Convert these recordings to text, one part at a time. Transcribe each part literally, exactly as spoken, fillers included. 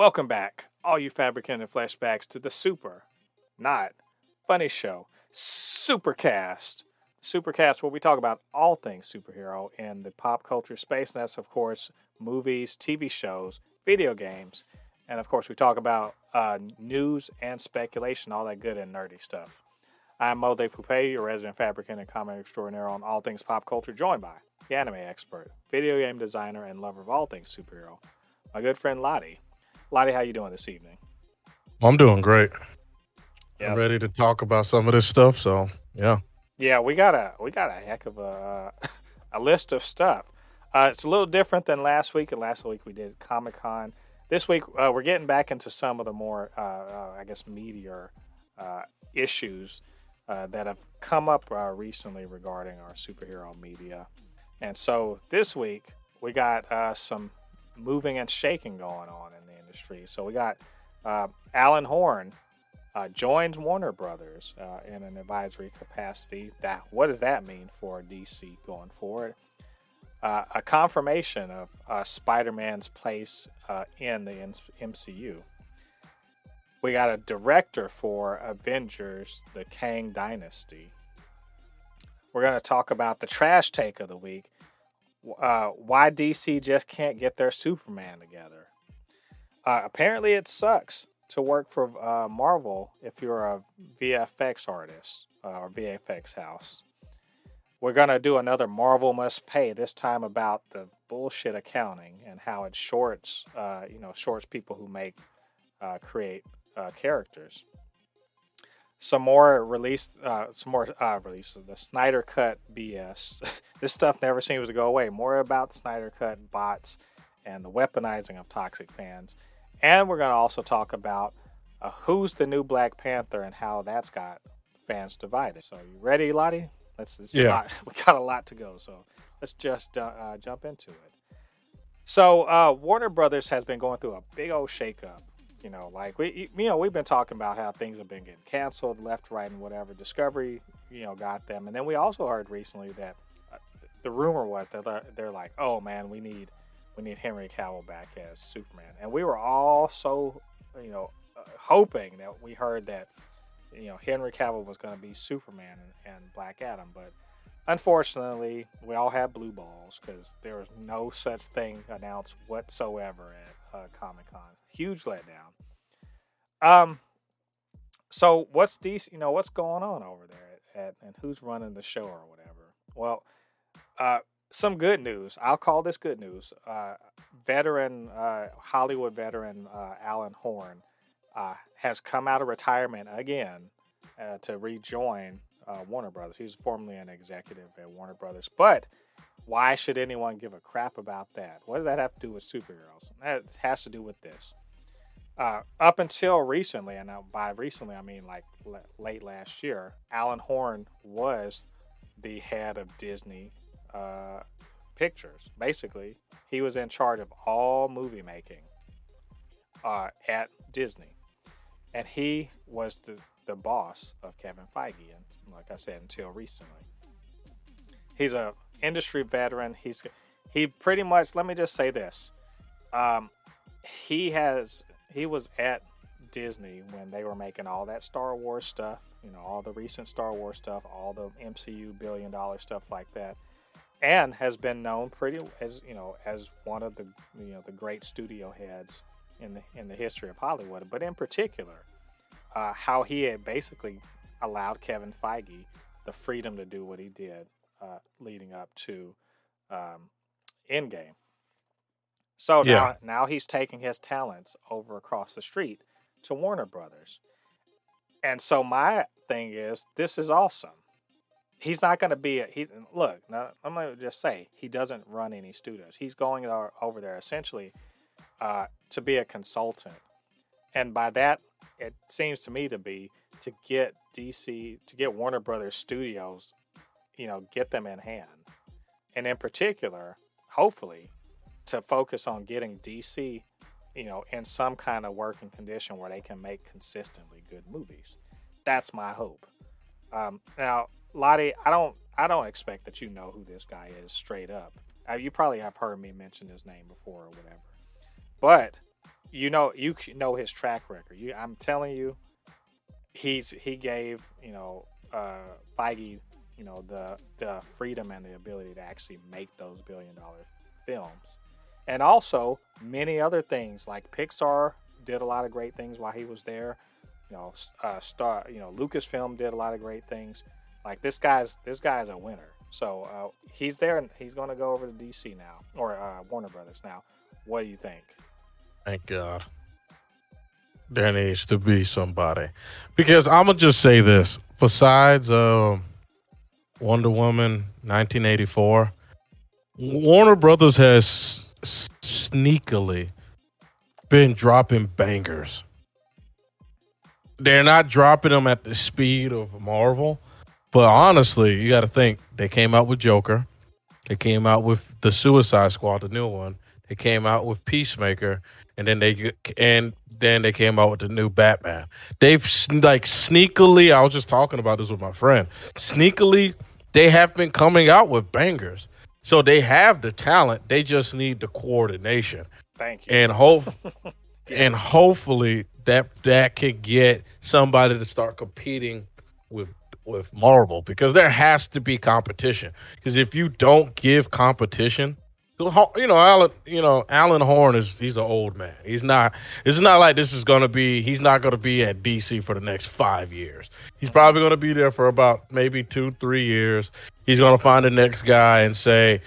Welcome back, all you fabricant and flashbacks, to the super, not funny show, Supercast. Supercast, where we talk about all things superhero in the pop culture space, and that's, of course, movies, T V shows, video games, and, of course, we talk about uh, news and speculation, all that good and nerdy stuff. I'm Mo De Poupée, your resident fabricant and comic extraordinaire on all things pop culture, joined by the anime expert, video game designer, and lover of all things superhero, my good friend Lottie. Lottie, how you doing this evening? I'm doing great. Yeah. I'm ready to talk about some of this stuff, so yeah. Yeah, we got a we got a heck of a a list of stuff. Uh, it's a little different than last week. And last week we did Comic Con. This week uh, we're getting back into some of the more, uh, uh, I guess, meatier uh, issues uh, that have come up uh, recently regarding our superhero media. And so this week we got uh, some moving and shaking going on in the industry. So we got uh, Alan Horn uh, joins Warner Brothers uh, in an advisory capacity. That what does that mean for D C going forward? Uh, a confirmation of uh, Spider-Man's place uh, in the M C U. We got a director for Avengers: The Kang Dynasty. We're going to talk about the trash take of the week. Uh, why D C just can't get their Superman together. Uh, apparently it sucks to work for uh, Marvel if you're a V F X artist uh, or V F X house. We're going to do another Marvel Must Pay, this time about the bullshit accounting and how it shorts, uh, you know, shorts people who make, uh, create uh, characters. Some more release, uh, some more uh, releases. The Snyder Cut B S. This stuff never seems to go away. More about Snyder Cut, bots, and the weaponizing of toxic fans. And we're going to also talk about uh, who's the new Black Panther and how that's got fans divided. So, you ready, Lottie? Let's. It's yeah. A lot. We got a lot to go, so let's just uh, jump into it. So, uh, Warner Brothers has been going through a big old shakeup. You know, like we, you know, we've been talking about how things have been getting canceled left, right, and whatever. Discovery, you know, got them, and then we also heard recently that uh, the rumor was that they're, they're like, "Oh man, we need, we need Henry Cavill back as Superman," and we were all so, you know, uh, hoping that we heard that, you know, Henry Cavill was going to be Superman and, and Black Adam, but unfortunately, we all had blue balls because there was no such thing announced whatsoever at uh, Comic Con. Huge letdown. Um. So what's D C? You know what's going on over there, at, at, and who's running the show or whatever. Well, uh, some good news. I'll call this good news. Uh, veteran uh, Hollywood veteran uh, Alan Horn uh, has come out of retirement again uh, to rejoin uh, Warner Brothers. He was formerly an executive at Warner Brothers, but why should anyone give a crap about that? What does that have to do with superheroes? That has to do with this. Uh, up until recently, and by recently I mean like l- late last year, Alan Horn was the head of Disney uh, Pictures. Basically, he was in charge of all movie making uh, at Disney. And he was the, the boss of Kevin Feige, and like I said, until recently. He's a industry veteran. He's he pretty much. Let me just say this: um, he has he was at Disney when they were making all that Star Wars stuff. You know, all the recent Star Wars stuff, all the M C U billion dollar stuff like that, and has been known pretty as you know as one of the you know the great studio heads in the in the history of Hollywood. But in particular, uh, how he had basically allowed Kevin Feige the freedom to do what he did. Uh, leading up to um, Endgame. So now, yeah. now he's taking his talents over across the street to Warner Brothers. And so my thing is, this is awesome. He's not going to be a... He, look, now, I'm going to just say, he doesn't run any studios. He's going over there essentially uh, to be a consultant. And by that, it seems to me to be to get D C, to get Warner Brothers Studios... you know, get them in hand. And in particular, hopefully, to focus on getting D C, you know, in some kind of working condition where they can make consistently good movies. That's my hope. Um, now, Lottie, I don't I don't expect that you know who this guy is straight up. Uh, you probably have heard me mention his name before or whatever. But you know, you know his track record. You, I'm telling you, he's he gave you know uh, Feige you know the the freedom and the ability to actually make those billion dollar films, and also many other things like Pixar did a lot of great things while he was there. You know, uh, Star, you know, Lucasfilm did a lot of great things. Like this guy's, this guy's a winner. So uh, he's there, and he's going to go over to D C now, or uh, Warner Brothers now. What do you think? Thank God. There needs to be somebody, because I'm gonna just say this. Besides uh, Wonder Woman, nineteen eighty-four, Warner Brothers has s- sneakily been dropping bangers. They're not dropping them at the speed of Marvel. But honestly, you got to think, they came out with Joker. They came out with the Suicide Squad, the new one. They came out with Peacemaker. And then they and then they came out with the new Batman. They've, like, sneakily, I was just talking about this with my friend, sneakily, they have been coming out with bangers. So they have the talent. They just need the coordination. Thank you. And hope... And hopefully that that could get somebody to start competing with with Marvel, because there has to be competition. Because if you don't give competition, you know, Alan, you know, Alan Horn is he's an old man. He's not. It's not like this is gonna be. He's not gonna be at D C for the next five years. He's probably gonna be there for about maybe two, three years. He's gonna find the next guy and say,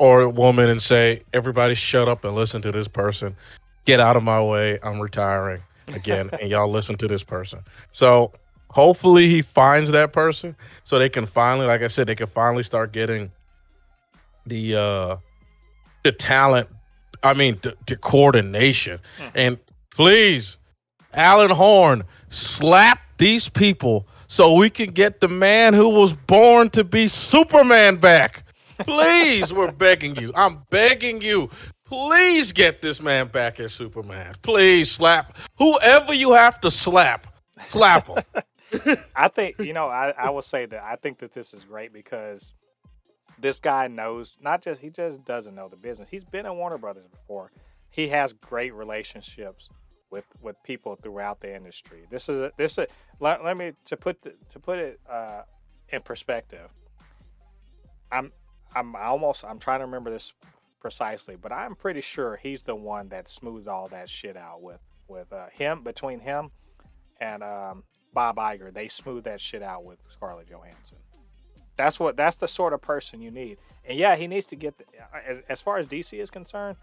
or a woman and say, everybody shut up and listen to this person. Get out of my way. I'm retiring again. And y'all listen to this person. So hopefully he finds that person so they can finally, like I said, they can finally start getting the, uh, the talent. I mean, the, the coordination. Mm. And please, Alan Horn, slap these people so we can get the man who was born to be Superman back. Please, we're begging you. I'm begging you. Please get this man back as Superman. Please slap whoever you have to slap. Slap him. I think, you know, I, I will say that I think that this is great, because this guy knows, not just, he just doesn't know the business. He's been at Warner Brothers before. He has great relationships with, with people throughout the industry. This is, a, this is a, let, let me, to put the, to put it uh, in perspective, I'm, I'm almost, I'm trying to remember this precisely, but I'm pretty sure he's the one that smoothed all that shit out with with uh, him between him and um, Bob Iger. They smoothed that shit out with Scarlett Johansson. That's what that's the sort of person you need. And yeah, he needs to get the, as far as D C is concerned.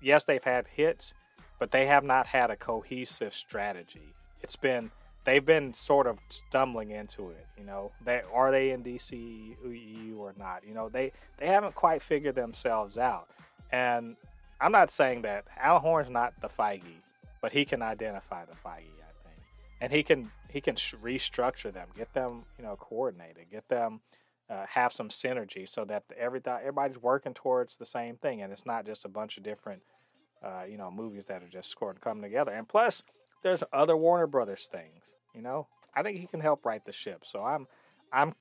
Yes, they've had hits, but they have not had a cohesive strategy. It's been they've been sort of stumbling into it, you know. They are they in D C U or not? You know, they, they haven't quite figured themselves out. And I'm not saying that Al Horn's not the Feige, but he can identify the Feige, I think, and he can he can restructure them, get them, you know, coordinated, get them uh, have some synergy so that every everybody's working towards the same thing, and it's not just a bunch of different, uh, you know, movies that are just scored and come together. And plus, there's other Warner Brothers things, you know. I think he can help right the ship. So I'm, I'm,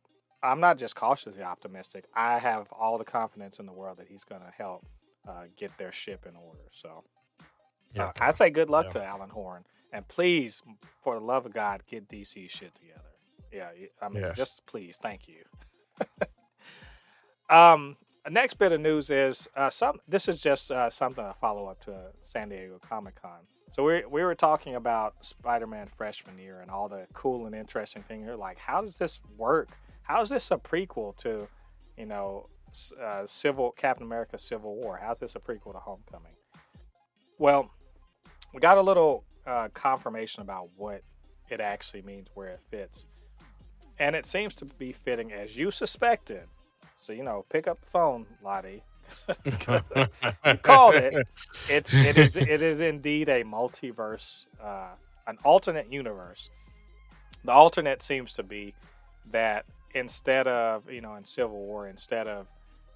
I'm not just cautiously optimistic. I have all the confidence in the world that he's going to help uh, get their ship in order. So yeah, uh, I say good luck yeah. to Alan Horn, and please, for the love of God, get D C shit together. Yeah, I mean, yes. Just please, thank you. um, next bit of news is uh, some. This is just uh, something a follow up to San Diego Comic Con. So we we were talking about Spider-Man freshman year and all the cool and interesting things. You're like, how does this work? How is this a prequel to, you know, uh, Civil Captain America Civil War? How is this a prequel to Homecoming? Well, we got a little uh, confirmation about what it actually means, where it fits. And it seems to be fitting as you suspected. So, you know, pick up the phone, Lottie. You called it. It's it is it is indeed a multiverse, uh, an alternate universe. The alternate seems to be that instead of you know in Civil War, instead of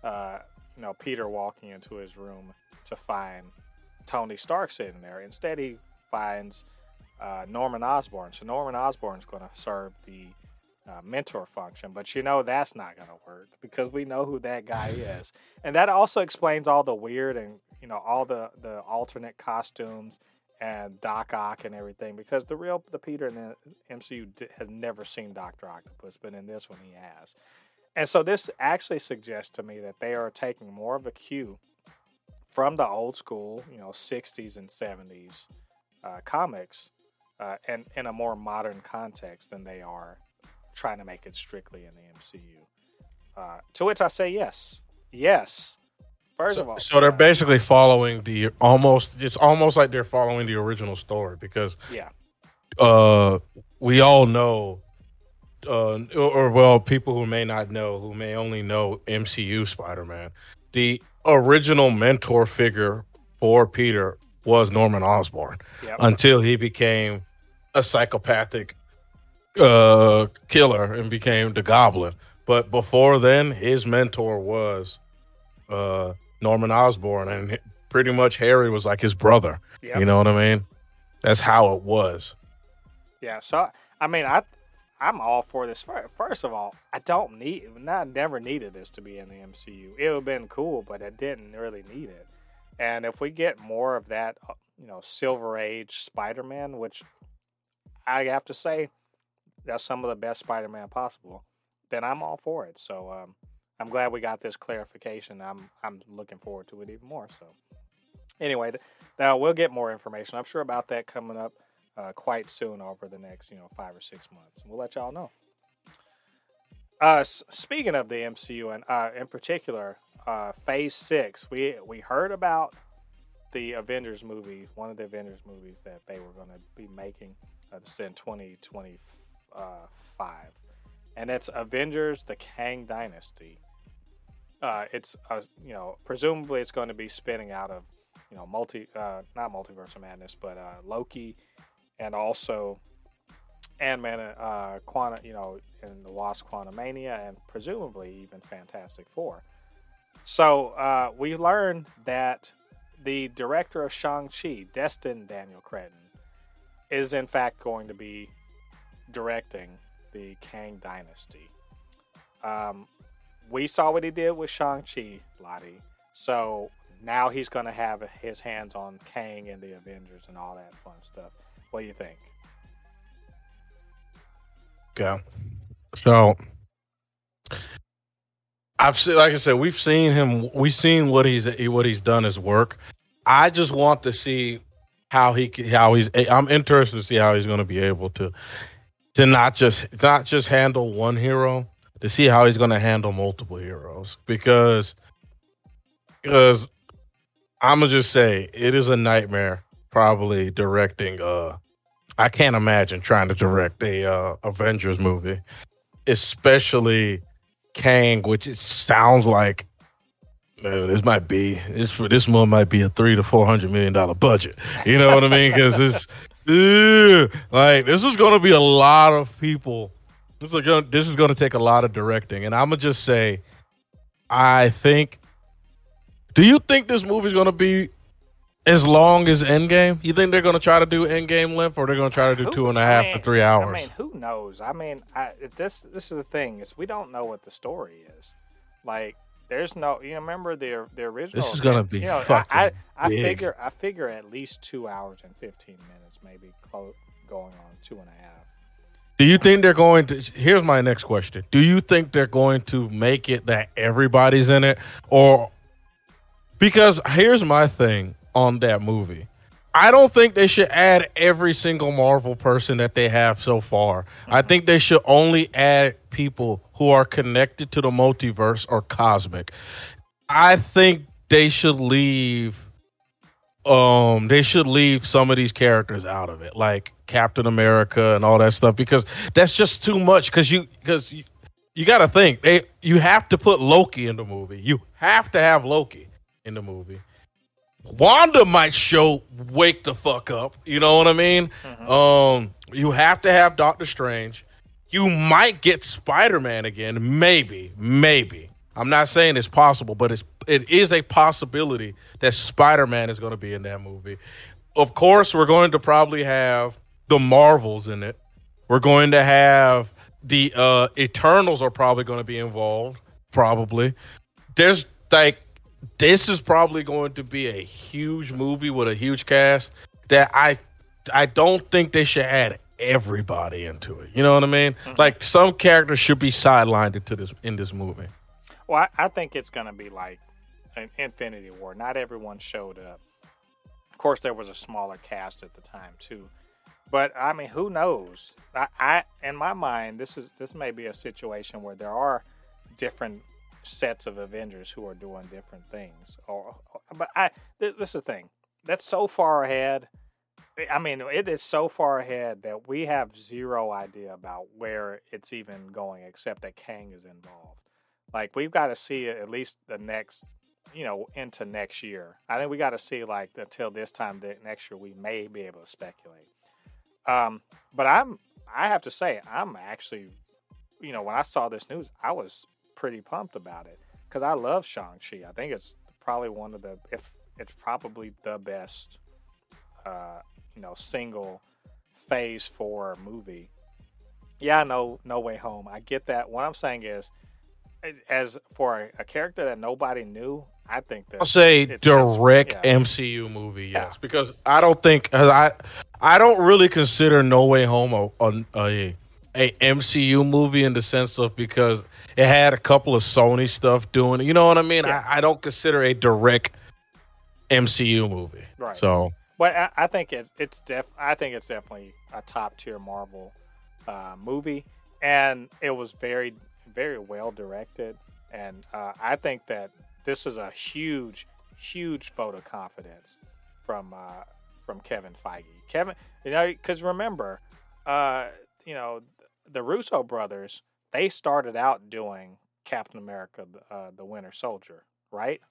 uh, you know Peter walking into his room to find Tony Stark sitting there, instead he finds uh, Norman Osborn. So Norman Osborn's going to serve the uh, mentor function, but you know that's not going to work because we know who that guy is. And that also explains all the weird and, you know, all the, the alternate costumes and Doc Ock and everything, because the real the Peter in the M C U d- has never seen Doctor Octopus, but in this one he has. And so this actually suggests to me that they are taking more of a cue from the old school, you know, sixties and seventies uh, comics, uh, and in a more modern context than they are trying to make it strictly in the M C U. Uh, to which I say yes, yes. First so, of all, so they're uh, basically following the almost. It's almost like they're following the original story because yeah, uh, we all know. Uh, or, or well, people who may not know, who may only know M C U Spider-Man, the original mentor figure for Peter was Norman Osborn, yep. until he became a psychopathic uh, killer and became the Goblin. But before then, his mentor was uh, Norman Osborn, and pretty much Harry was like his brother. Yep. You know what I mean? That's how it was. Yeah. So I mean, I. I'm all for this. First of all, I don't need, I never needed this to be in the M C U. It would have been cool, but I didn't really need it. And if we get more of that, you know, Silver Age Spider-Man, which I have to say, that's some of the best Spider-Man possible, then I'm all for it. So um, I'm glad we got this clarification. I'm I'm looking forward to it even more. So anyway, th- now we'll get more information, I'm sure, about that coming up. Uh, quite soon over the next, you know, five or six months. We'll let y'all know. Uh, s- speaking of the M C U, and uh, in particular, uh, Phase Six, we we heard about the Avengers movie, one of the Avengers movies that they were going to be making. Uh, this is in twenty twenty-five, and it's Avengers: The Kang Dynasty. Uh, it's uh, you know, presumably it's going to be spinning out of, you know, multi uh, not Multiverse of Madness, but uh, Loki. And also Ant-Man, uh, Quanta, you know, and the Wasp Quantumania, and presumably even Fantastic Four. So uh, we learned that the director of Shang-Chi, Destin Daniel Cretton, is in fact going to be directing the Kang Dynasty. Um, we saw what he did with Shang-Chi, Lottie. So now he's going to have his hands on Kang and the Avengers and all that fun stuff. What do you think? Okay. So I've seen, like I said, we've seen him, we've seen what he's, what he's done, his work. I just want to see how he can, how he's, I'm interested to see how he's going to be able to, to not just, not just handle one hero, to see how he's going to handle multiple heroes, because, because I'm going to just say it is a nightmare. Probably directing. Uh, I can't imagine trying to direct a uh, Avengers movie, especially Kang, which it sounds like uh, this might be this this one might be a three to four hundred million dollar budget. You know what I mean? Because it's ew, like this is going to be a lot of people. This is gonna, this is going to take a lot of directing, and I'm gonna just say, I think. Do you think this movie is going to be as long as Endgame? You think they're going to try to do Endgame length, or they're going to try to do who, two and a half I mean, to three hours? I mean, who knows? I mean, I, this this is the thing, is we don't know what the story is. Like, there's no, you know, remember the the original. This is going to be you know, fucking I, I, I big. figure I figure at least two hours and fifteen minutes, maybe close, going on two and a half. Do you think they're going to, here's my next question. Do you think they're going to make it that everybody's in it? Or, because here's my thing. On that movie, I don't think they should add every single Marvel person that they have so far. Mm-hmm. I think they should only add people who are connected to the multiverse or cosmic. I think they should leave. Um, they should leave some of these characters out of it, like Captain America and all that stuff, because that's just too much. Because you, because you, you got to think they. You have to put Loki in the movie. You have to have Loki in the movie. Wanda might show wake the fuck up. You know what I mean? Mm-hmm. Um, you have to have Doctor Strange. You might get Spider-Man again. Maybe, maybe. I'm not saying it's possible, but it's it is a possibility that Spider-Man is going to be in that movie. Of course, we're going to probably have the Marvels in it. We're going to have The uh, Eternals are probably going to be involved. Probably. There's like, this is probably going to be a huge movie with a huge cast that I I don't think they should add everybody into it. You know what I mean? Mm-hmm. Like, some characters should be sidelined into this in this movie. Well, I, I think it's going to be like an Infinity War. Not everyone showed up. Of course, there was a smaller cast at the time too. But I mean, who knows? I, I in my mind, this is this may be a situation where there are different sets of Avengers who are doing different things. Or, but I th- this is the thing that's so far ahead. I mean, it is so far ahead that we have zero idea about where it's even going, except that Kang is involved. Like, we've got to see at least the next, you know, into next year. I think we got to see, like, until this time the next year, we may be able to speculate. Um, but I'm, I have to say, I'm actually, you know, when I saw this news, I was pretty pumped about it because I love Shang-Chi. I think it's probably one of the, if it's probably the best, uh, you know, single phase four movie. Yeah, I know No Way Home. I get that. What I'm saying is, as for a, a character that nobody knew, I think that I'll say direct yeah. M C U movie. Yes, yeah. Because I don't think I, I don't really consider No Way Home a, a a M C U movie in the sense of because it had a couple of Sony stuff doing it. You know what I mean? Yeah. I, I don't consider a direct M C U movie. Right. So, but I, I think it's it's def I think it's definitely a top tier Marvel uh, movie, and it was very very well directed, and uh, I think that. This is a huge, huge vote of confidence from uh, from Kevin Feige. Kevin, you know, because remember, uh, you know, the Russo brothers, they started out doing Captain America, uh, the Winter Soldier, right?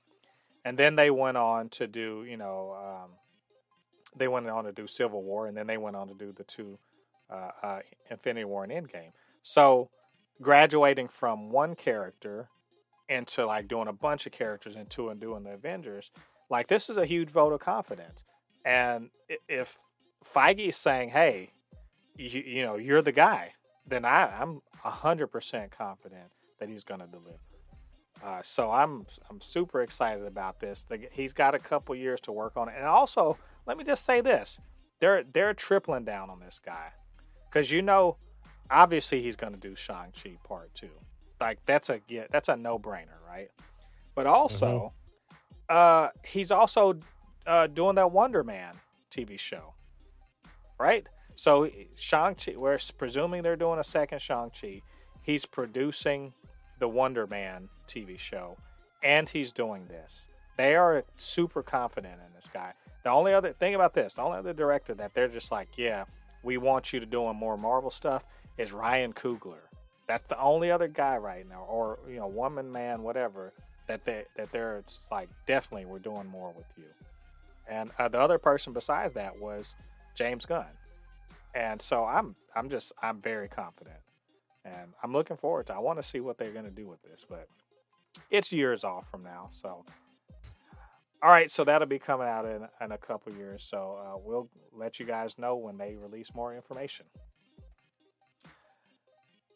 And then they went on to do, you know, um, they went on to do Civil War, and then they went on to do the two, uh, uh, Infinity War and Endgame. So graduating from one character into like doing a bunch of characters into and doing the Avengers, like this is a huge vote of confidence. And if Feige is saying, "Hey, you, you know you're the guy," then I, I'm a hundred percent confident that he's going to deliver. Uh, so I'm I'm super excited about this. The, he's got a couple years to work on it. And also, let me just say this: they're they're tripling down on this guy because you know, obviously he's going to do Shang-Chi Part Two. Like that's a yeah, that's a no-brainer, right? But also, mm-hmm. uh, he's also uh, doing that Wonder Man T V show, right? So Shang-Chi, we're presuming they're doing a second Shang-Chi. He's producing the Wonder Man T V show, and he's doing this. They are super confident in this guy. The only other thing about this, the only other director that they're just like, yeah, we want you to doing more Marvel stuff is Ryan Coogler. That's the only other guy right now, or you know, woman, man, whatever. That they that they're it's like definitely we're doing more with you. And uh, the other person besides that was James Gunn. And so I'm I'm just I'm very confident, and I'm looking forward to. I want to see what they're going to do with this, but it's years off from now. So all right, so that'll be coming out in in a couple years. So uh, we'll let you guys know when they release more information.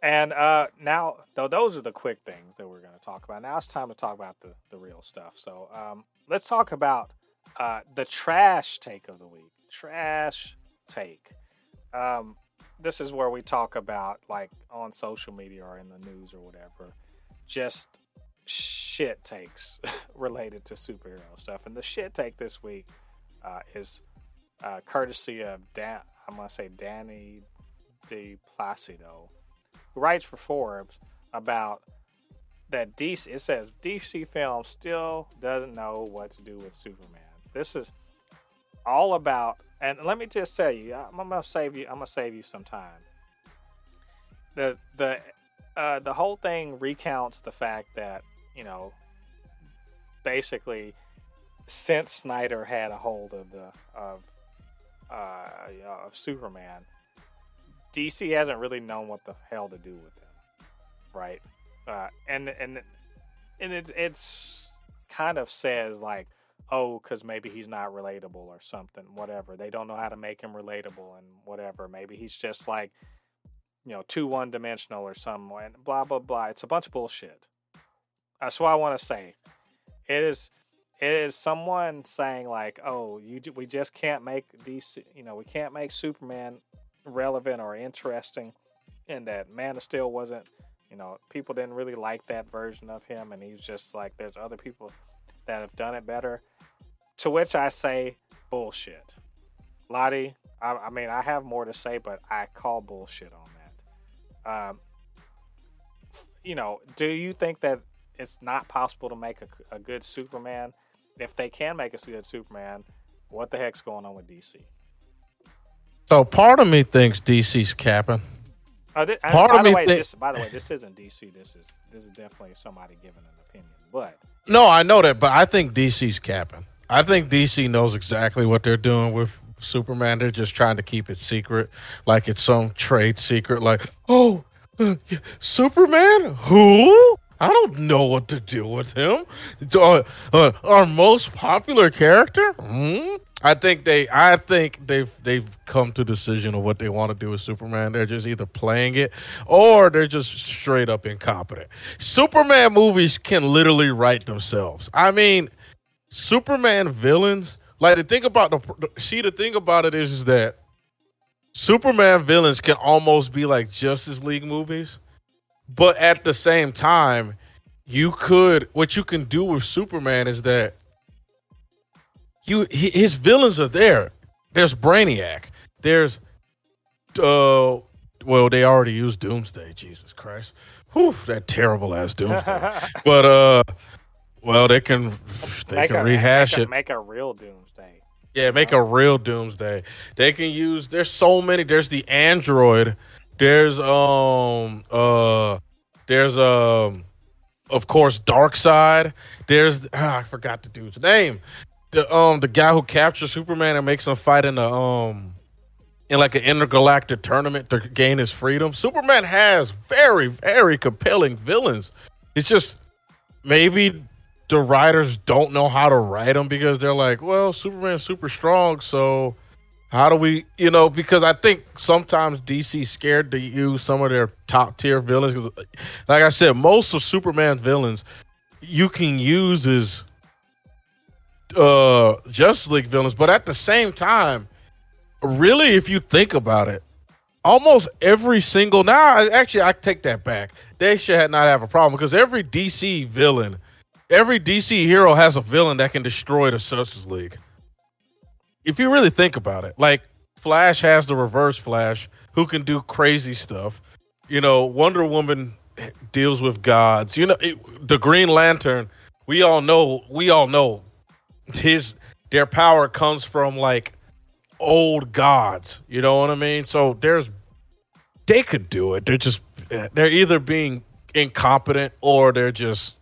And uh, now, though, those are the quick things that we're going to talk about. Now it's time to talk about the, the real stuff. So um, let's talk about uh, the trash take of the week. Trash take. Um, this is where we talk about, like, on social media or in the news or whatever, just shit takes related to superhero stuff. And the shit take this week uh, is uh, courtesy of, Dan- I'm going to say, Danny DePlacido. Who writes for Forbes about that D C, it says D C Films still doesn't know what to do with Superman. This is all about, and let me just tell you, I'm gonna save you. I'm gonna save you some time. the the uh, The whole thing recounts the fact that you know, basically, since Snyder had a hold of the of uh, you know, of Superman. D C hasn't really known what the hell to do with him, right? Uh, and and and it it's kind of says like, oh, because maybe he's not relatable or something, whatever. They don't know how to make him relatable and whatever. Maybe he's just like, you know, too one-dimensional or something, and blah, blah, blah. It's a bunch of bullshit. That's what I want to say. It is it is someone saying, like, oh, you we just can't make these, you know, we can't make Superman relevant or interesting, and that Man of Steel wasn't, you know, people didn't really like that version of him, and he's just like, there's other people that have done it better. To which I say, bullshit. Lottie, I, I mean, I have more to say, but I call bullshit on that. Um, you know, do you think that it's not possible to make a, a good Superman? If they can make a good Superman, what the heck's going on with D C? So part of me thinks D C's capping. Uh, th- part I, by of the me way, th- this, by the way, this isn't D C. This is this is definitely somebody giving an opinion. But no, I know that, but I think D C's capping. I think D C knows exactly what they're doing with Superman. They're just trying to keep it secret, like it's some trade secret. Like, oh, uh, Superman? Who? I don't know what to do with him. Uh, uh, our most popular character? Hmm? I think they, I think they've they've come to a decision of what they want to do with Superman. They're just either playing it or they're just straight up incompetent. Superman movies can literally write themselves. I mean, Superman villains. Like the thing about the see the thing about it is, is that Superman villains can almost be like Justice League movies, but at the same time, you could what you can do with Superman is that. You, his villains are there. There's Brainiac. There's, uh, well, they already used Doomsday. Jesus Christ, whew, that terrible ass Doomsday. But uh, well, they can they make can a, rehash make a, it. Make a real Doomsday. Yeah, make a real Doomsday. They can use. There's so many. There's the android. There's um uh there's um of course Darkseid. There's ah, I forgot the dude's name. The um the guy who captures Superman and makes him fight in the um in like an intergalactic tournament to gain his freedom. Superman has very, very compelling villains. It's just maybe the writers don't know how to write them because they're like, well, Superman's super strong, so how do we, you know, because I think sometimes D C's scared to use some of their top tier villains. 'Cause like I said, most of Superman's villains you can use as Uh, Justice League villains, but at the same time, really, if you think about it, almost every single now, nah, actually, I take that back. They should not have a problem because every D C villain, every D C hero has a villain that can destroy the Justice League. If you really think about it, like Flash has the Reverse Flash, who can do crazy stuff. You know, Wonder Woman deals with gods. You know, it, the Green Lantern. We all know. We all know. His their power comes from like old gods, you know what I mean? So there's they could do it. They're just they're either being incompetent or they're just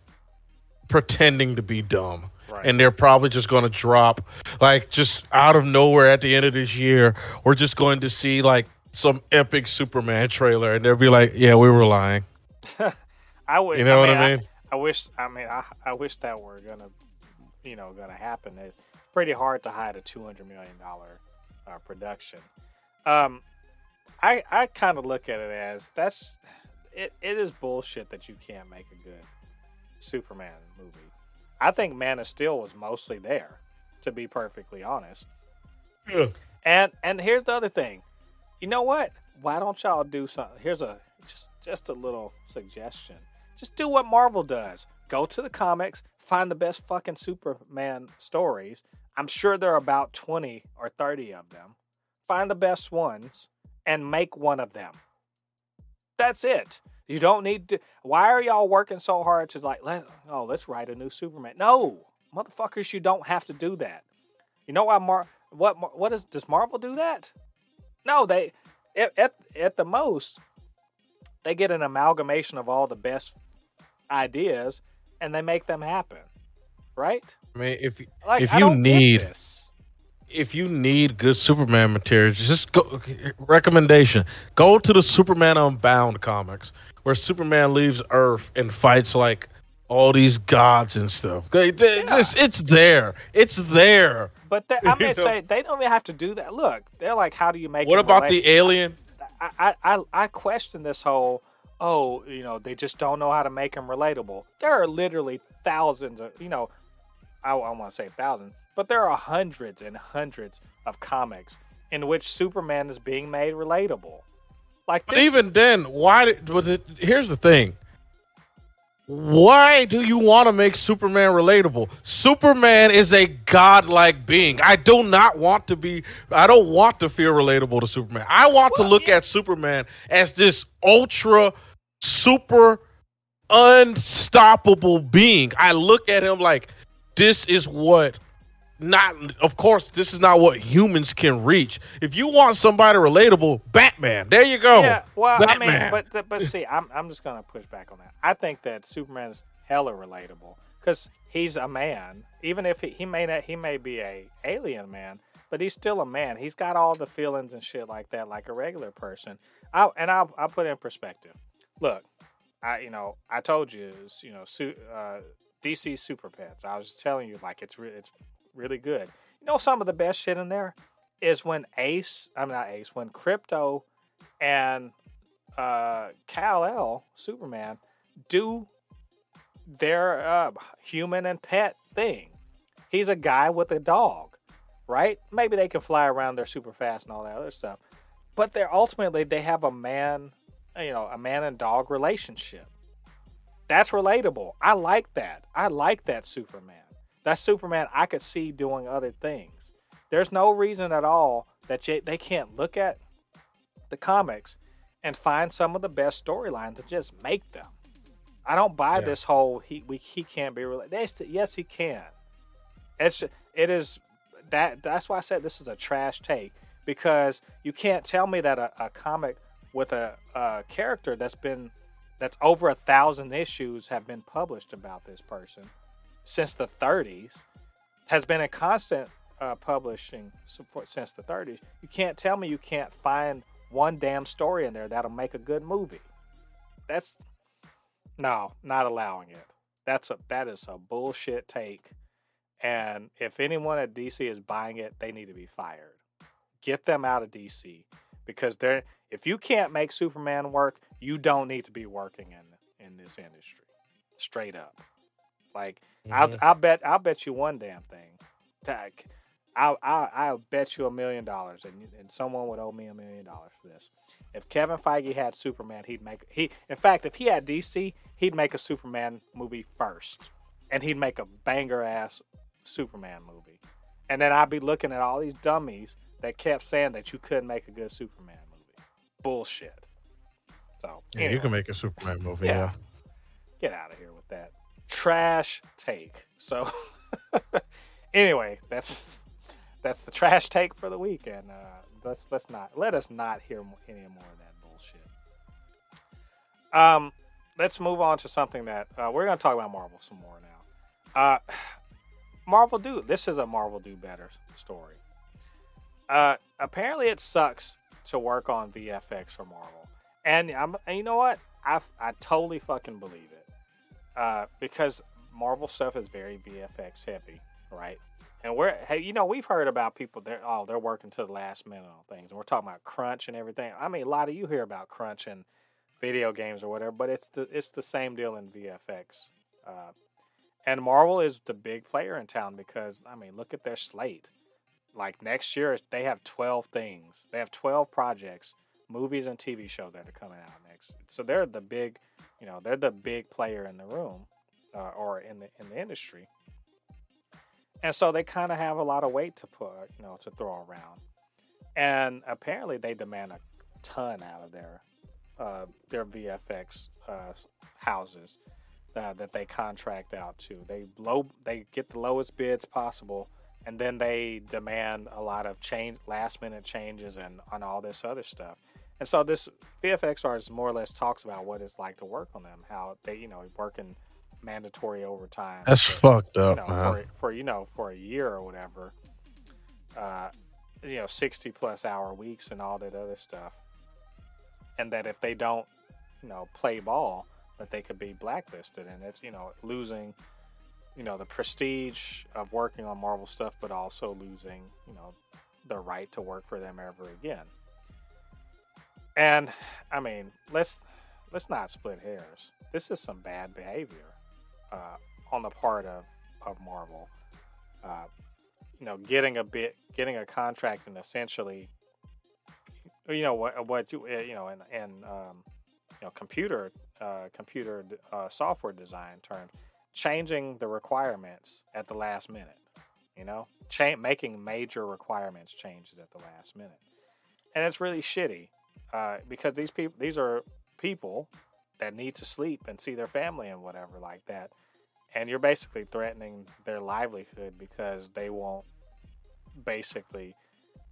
pretending to be dumb. Right. And they're probably just going to drop like just out of nowhere at the end of this year. We're just going to see like some epic Superman trailer, and they'll be like, "Yeah, we were lying." I would, you know I what mean, I mean? I, I wish. I mean, I, I wish that were gonna. You know, going to happen. It's pretty hard to hide a two hundred million dollars uh, production. Um, I I kind of look at it as that's it. It is bullshit that you can't make a good Superman movie. I think Man of Steel was mostly there, to be perfectly honest. Yeah. And and here's the other thing. You know what? Why don't y'all do something? Here's a just just a little suggestion. Just do what Marvel does. Go to the comics, find the best fucking Superman stories. I'm sure there are about twenty or thirty of them. Find the best ones and make one of them. That's it. You don't need to. Why are y'all working so hard to like, let, oh, let's write a new Superman? No, motherfuckers, you don't have to do that. You know why? Mar- what? What is? Does Marvel do that? No, they at at, at the most they get an amalgamation of all the best ideas, and they make them happen, right? I mean, if like, if I you need if you need good Superman material, just go. Recommendation: go to the Superman Unbound comics, where Superman leaves Earth and fights like all these gods and stuff. It's, yeah. it's, it's there. It's there. But they, I may say they don't even have to do that. Look, they're like, how do you make? What about relate- the alien? I, I, I question this whole, oh, you know, they just don't know how to make them relatable. There are literally thousands of, you know, I, I want to say thousands, but there are hundreds and hundreds of comics in which Superman is being made relatable. Like, this, but even then, why? Did, was it, here's the thing. Why do you want to make Superman relatable? Superman is a godlike being. I do not want to be, I don't want to feel relatable to Superman. I want well, to look yeah. at Superman as this ultra, super, unstoppable being. I look at him like, this is what, not, of course, this is not what humans can reach. If you want somebody relatable, Batman, there you go. Yeah, well, Batman. I mean, but, the, but see, I'm, I'm just going to push back on that. I think that Superman is hella relatable because he's a man. Even if he, he may not, he may be a alien man, but he's still a man. He's got all the feelings and shit like that, like a regular person. I, and I'll, I'll put it in perspective. Look, I, you know, I told you, was, you know, su- uh, D C Super Pets. I was telling you, like, it's re- it's really good. You know, some of the best shit in there is when Ace, I'm not Ace, when Crypto and uh, Kal-El, Superman, do their uh, human and pet thing. He's a guy with a dog, right? Maybe they can fly around, they're super fast and all that other stuff, but they're ultimately, they have a man, you know, a man and dog relationship. That's relatable. I like that. I like that Superman. That Superman I could see doing other things. There's no reason at all that you, they can't look at the comics and find some of the best storylines to just make them. I don't buy yeah. this whole he we, he can't be related. Yes, he can. It's it is that that's why I said this is a trash take, because you can't tell me that a, a comic with a, a character that's been that's over a thousand issues have been published about this person since the thirties, has been in constant uh, publishing support since the thirties. You can't tell me you can't find one damn story in there that'll make a good movie. That's no, not allowing it. That's a that is a bullshit take. And if anyone at D C is buying it, they need to be fired. Get them out of D C, because they're if you can't make Superman work, you don't need to be working in in this industry. Straight up. Like, mm-hmm. I'll, I'll bet I'll bet you one damn thing. Like, I'll, I'll, I'll bet you a million dollars, and and someone would owe me a million dollars for this. If Kevin Feige had Superman, he'd make he. In fact, if he had D C, he'd make a Superman movie first, and he'd make a banger ass Superman movie. And then I'd be looking at all these dummies that kept saying that you couldn't make a good Superman movie. Bullshit. So yeah, anyway. You can make a Superman movie. yeah. yeah. Get out of here with that. Trash take. So anyway, that's that's the trash take for the week, and uh let's let's not let us not hear any more of that bullshit. Um let's move on to something that uh we're gonna talk about Marvel some more now. uh Marvel do this is a Marvel do better story. Uh apparently it sucks to work on V F X for Marvel, and I'm and you know what, I I totally fucking believe it. Uh, because Marvel stuff is very V F X heavy, right? And we're, hey, you know, we've heard about people that, oh, they're working to the last minute on things. And we're talking about crunch and everything. I mean, a lot of you hear about crunch in video games or whatever, but it's the it's the same deal in V F X. Uh, and Marvel is the big player in town because, I mean, look at their slate. Like, next year, they have twelve things. They have twelve projects, movies and T V show that are coming out next. So they're the big... You know, they're the big player in the room uh, or in the in the industry. And so they kind of have a lot of weight to put, you know, to throw around. And apparently they demand a ton out of their uh, their V F X uh, houses uh, that they contract out to. They low, they get the lowest bids possible, and then they demand a lot of change, last minute changes and on all this other stuff. And so this V F X artist more or less talks about what it's like to work on them, how they, you know, working mandatory overtime. That's for, fucked up, you know, man. For, for, you know, for a year or whatever, uh, you know, sixty plus hour weeks and all that other stuff. And that if they don't, you know, play ball, that they could be blacklisted. And it's, you know, losing, you know, the prestige of working on Marvel stuff, but also losing, you know, the right to work for them ever again. And I mean, let's let's not split hairs. This is some bad behavior uh, on the part of of Marvel. Uh, you know, getting a bit, getting a contract, and essentially, you know what what you you know, and and um, you know, computer uh, computer uh, software design terms, changing the requirements at the last minute. You know, Ch- making major requirements changes at the last minute, and it's really shitty uh, because these people, these are people that need to sleep and see their family and whatever like that, and you're basically threatening their livelihood because they won't basically,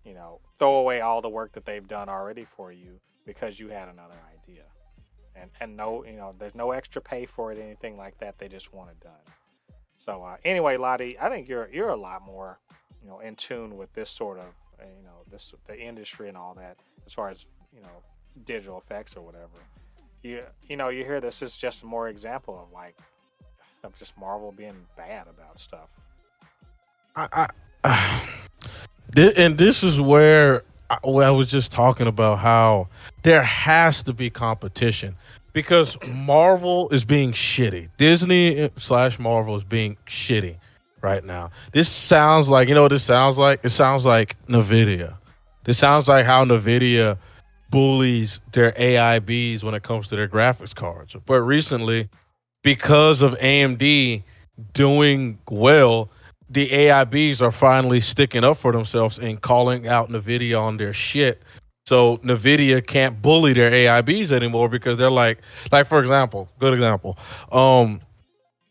you know, throw away all the work that they've done already for you because you had another idea, and and no, you know, there's no extra pay for it, anything like that. They just want it done. So uh, anyway, Lottie, I think you're you're a lot more, you know, in tune with this sort of, you know, this the industry and all that as far as, you know, digital effects or whatever. You you know, you hear this is just more example of like of just Marvel being bad about stuff. I, I uh, and this is where I, where I was just talking about how there has to be competition. Because Marvel is being shitty. Disney slash Marvel is being shitty right now. This sounds like, you know what this sounds like? It sounds like Nvidia. This sounds like how Nvidia bullies their A I Bs when it comes to their graphics cards. But recently, because of A M D doing well, the A I Bs are finally sticking up for themselves and calling out Nvidia on their shit. So Nvidia can't bully their A I Bs anymore because they're like, like for example, good example. Um,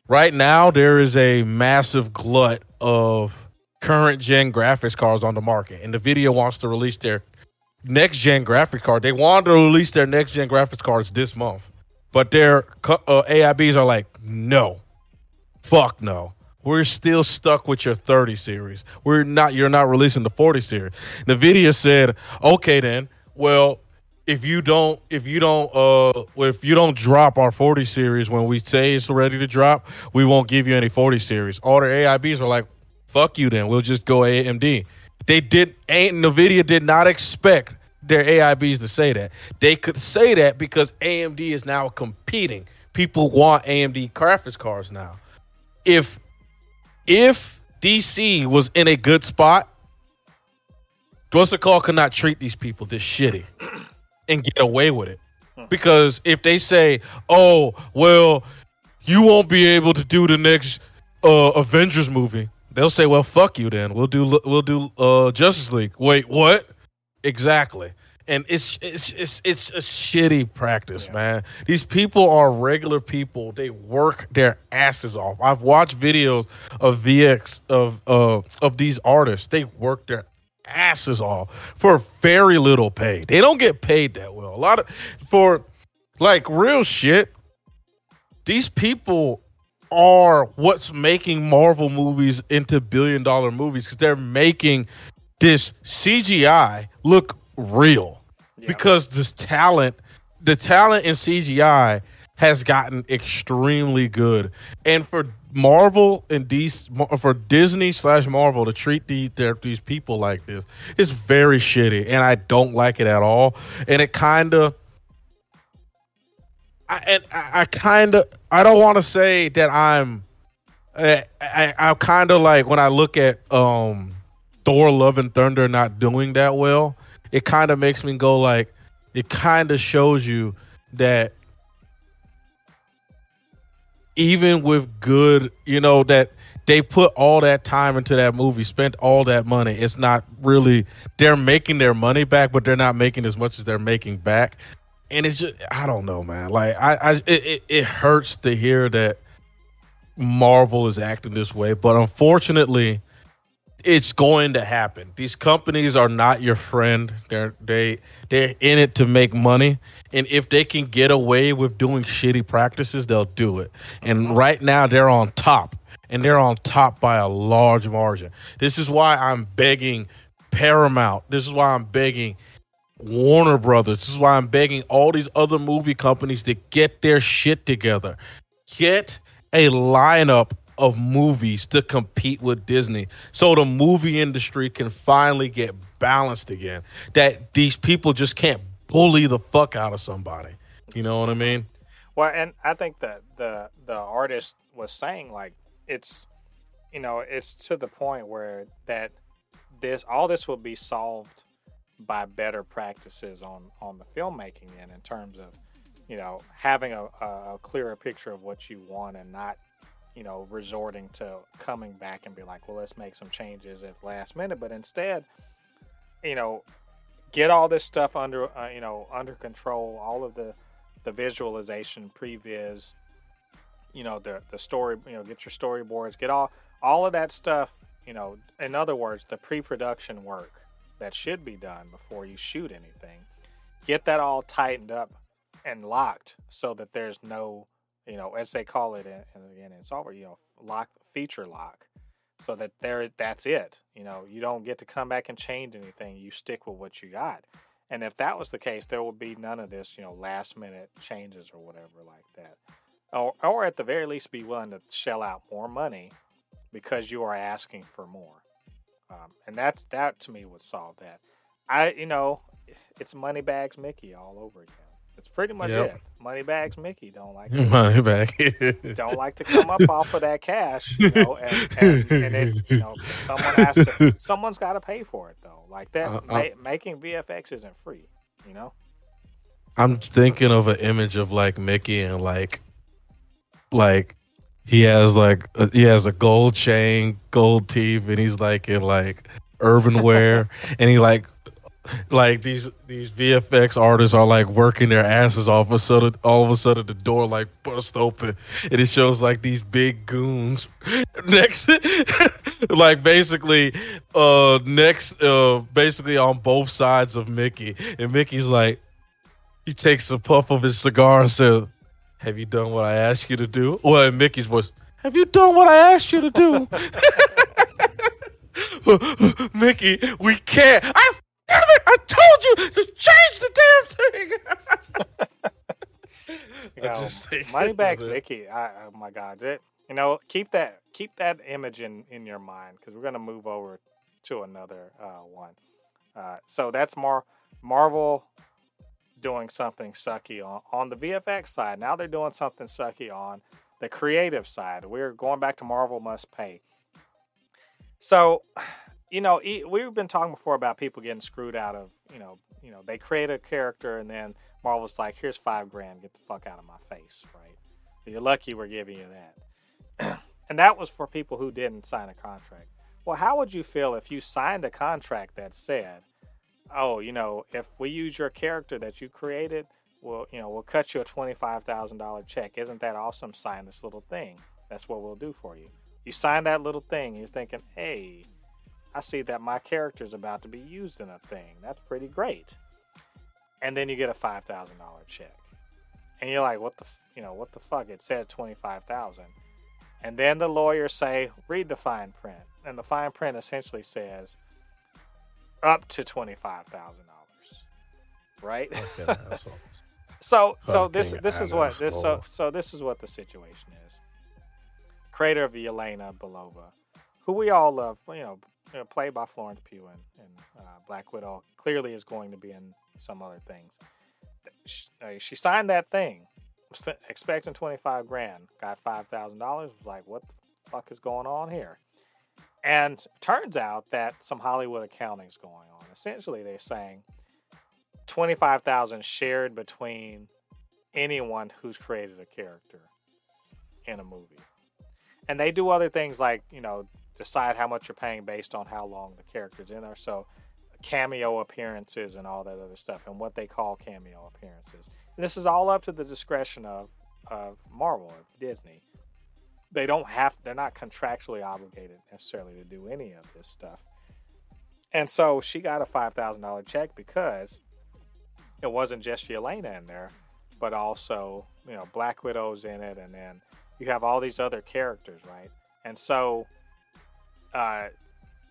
right now there is a massive glut of current gen graphics cards on the market, and Nvidia wants to release their next gen graphics card. They wanted to release their next gen graphics cards this month, but their uh, A I Bs are like, no, fuck no. We're still stuck with your thirty series. We're not. You're not releasing the forty series. Nvidia said, "Okay, then. Well, if you don't, if you don't, uh, if you don't drop our forty series when we say it's ready to drop, we won't give you any forty series." All their A I Bs were like, "Fuck you, then. We'll just go A M D." They did. Ain't Nvidia did not expect their A I Bs to say that. They could say that because A M D is now competing. People want A M D graphics cards now. If If D C was in a good spot, what's it called, could not treat these people this shitty and get away with it. Because if they say, oh, well, you won't be able to do the next uh, Avengers movie, they'll say, well, fuck you then. We'll do we'll do uh, Justice League. Wait, what? Exactly. And it's it's it's it's a shitty practice, yeah. Man. These people are regular people. They work their asses off. I've watched videos of V X of uh, of these artists. They work their asses off for very little pay. They don't get paid that well. A lot of for like real shit. These people are what's making Marvel movies into billion dollar movies because they're making this C G I look real, yeah. Because this talent, the talent in C G I has gotten extremely good, and for Marvel and D C, for Disney slash Marvel to treat the, their, these people like this, it's very shitty, and I don't like it at all. And it kind of, I and I, I kind of, I don't want to say that I'm, I, I, I kind of like when I look at um, Thor: Love and Thunder not doing that well. It kind of makes me go like, it kind of shows you that even with good, you know, that they put all that time into that movie, spent all that money. It's not really, they're making their money back, but they're not making as much as they're making back. And it's just, I don't know, man. Like, I, I it, it, it hurts to hear that Marvel is acting this way, but unfortunately, it's going to happen. These companies are not your friend. They're they they're in it to make money, and if they can get away with doing shitty practices, they'll do it. And right now, they're on top, and they're on top by a large margin. This is why I'm begging Paramount. This is why I'm begging Warner Brothers. This is why I'm begging all these other movie companies to get their shit together. Get a lineup of movies to compete with Disney so the movie industry can finally get balanced again, that these people just can't bully the fuck out of somebody. You know what I mean? Well, and I think that the the artist was saying, like, it's, you know, it's to the point where that this all this will be solved by better practices on, on the filmmaking end, in terms of, you know, having a, a clearer picture of what you want, and not, you know, resorting to coming back and be like, well, let's make some changes at the last minute. But instead, you know, get all this stuff under, uh, you know, under control, all of the, the visualization, previs, you know, the, the story, you know, get your storyboards, get all, all of that stuff, you know, in other words, the pre-production work that should be done before you shoot anything, get that all tightened up and locked so that there's no, you know, as they call it, and again, it's over, you know, lock, feature lock, so that there, that's it. You know, you don't get to come back and change anything. You stick with what you got. And if that was the case, there would be none of this, you know, last minute changes or whatever like that. Or, or at the very least, be willing to shell out more money because you are asking for more. Um, and that's, that to me would solve that. I, you know, it's Moneybags Mickey all over again. It's pretty much yep. it. Moneybags Mickey don't like to, Moneybag. don't like to come up off of that cash, you know. And, and, and it, you know, someone has to, someone's got to pay for it though. Like that, uh, ma- making V F X isn't free, you know. I'm thinking of an image of like Mickey, and like, like he has like a, he has a gold chain, gold teeth, and he's like in like urban wear, and he like. Like these these V F X artists are like working their asses off. Of sudden, all of a sudden the door like burst open, and it shows like these big goons next, like basically uh next uh basically on both sides of Mickey. And Mickey's like, he takes a puff of his cigar and says, "Have you done what I asked you to do?" Well, in Mickey's voice, "Have you done what I asked you to do?" Mickey, we can't. I- I told you to change the damn thing. You know, Moneybags Mickey. I, oh my God! It, you know, keep that keep that image in, in your mind, because we're gonna move over to another uh, one. Uh, so that's more Marvel doing something sucky on, on the V F X side. Now they're doing something sucky on the creative side. We're going back to Marvel Must Pay. So. You know, we've been talking before about people getting screwed out of, you know, you know, they create a character and then Marvel's like, here's five grand, get the fuck out of my face, right? But you're lucky we're giving you that. And that was for people who didn't sign a contract. Well, how would you feel if you signed a contract that said, oh, you know, if we use your character that you created, we'll, you know, we'll cut you a twenty-five thousand dollars check. Isn't that awesome? Sign this little thing. That's what we'll do for you. You sign that little thing and you're thinking, hey, I see that my character's about to be used in a thing. That's pretty great. And then you get a five thousand dollars check. And you're like, what the, f-? you know, what the fuck? It said twenty-five thousand dollars. And then the lawyers say, read the fine print. And the fine print essentially says up to twenty-five thousand dollars. Right? Okay, so, so this this is what this so so this is what the situation is. Creator of Yelena Belova, who we all love, you know, You know, played by Florence Pugh and, and uh, Black Widow, clearly is going to be in some other things. She, uh, she signed that thing, expecting twenty-five grand, got five thousand dollars. Was like, what the fuck is going on here? And turns out that some Hollywood accounting is going on. Essentially, they're saying twenty-five thousand shared between anyone who's created a character in a movie, and they do other things like, you know, decide how much you're paying based on how long the character's in there. So cameo appearances and all that other stuff, and what they call cameo appearances. And this is all up to the discretion of, of Marvel, of Disney. They don't have, they're not contractually obligated necessarily to do any of this stuff. And so she got a five thousand dollars check because it wasn't just Yelena in there, but also, you know, Black Widow's in it. And then you have all these other characters, right? And so, Uh,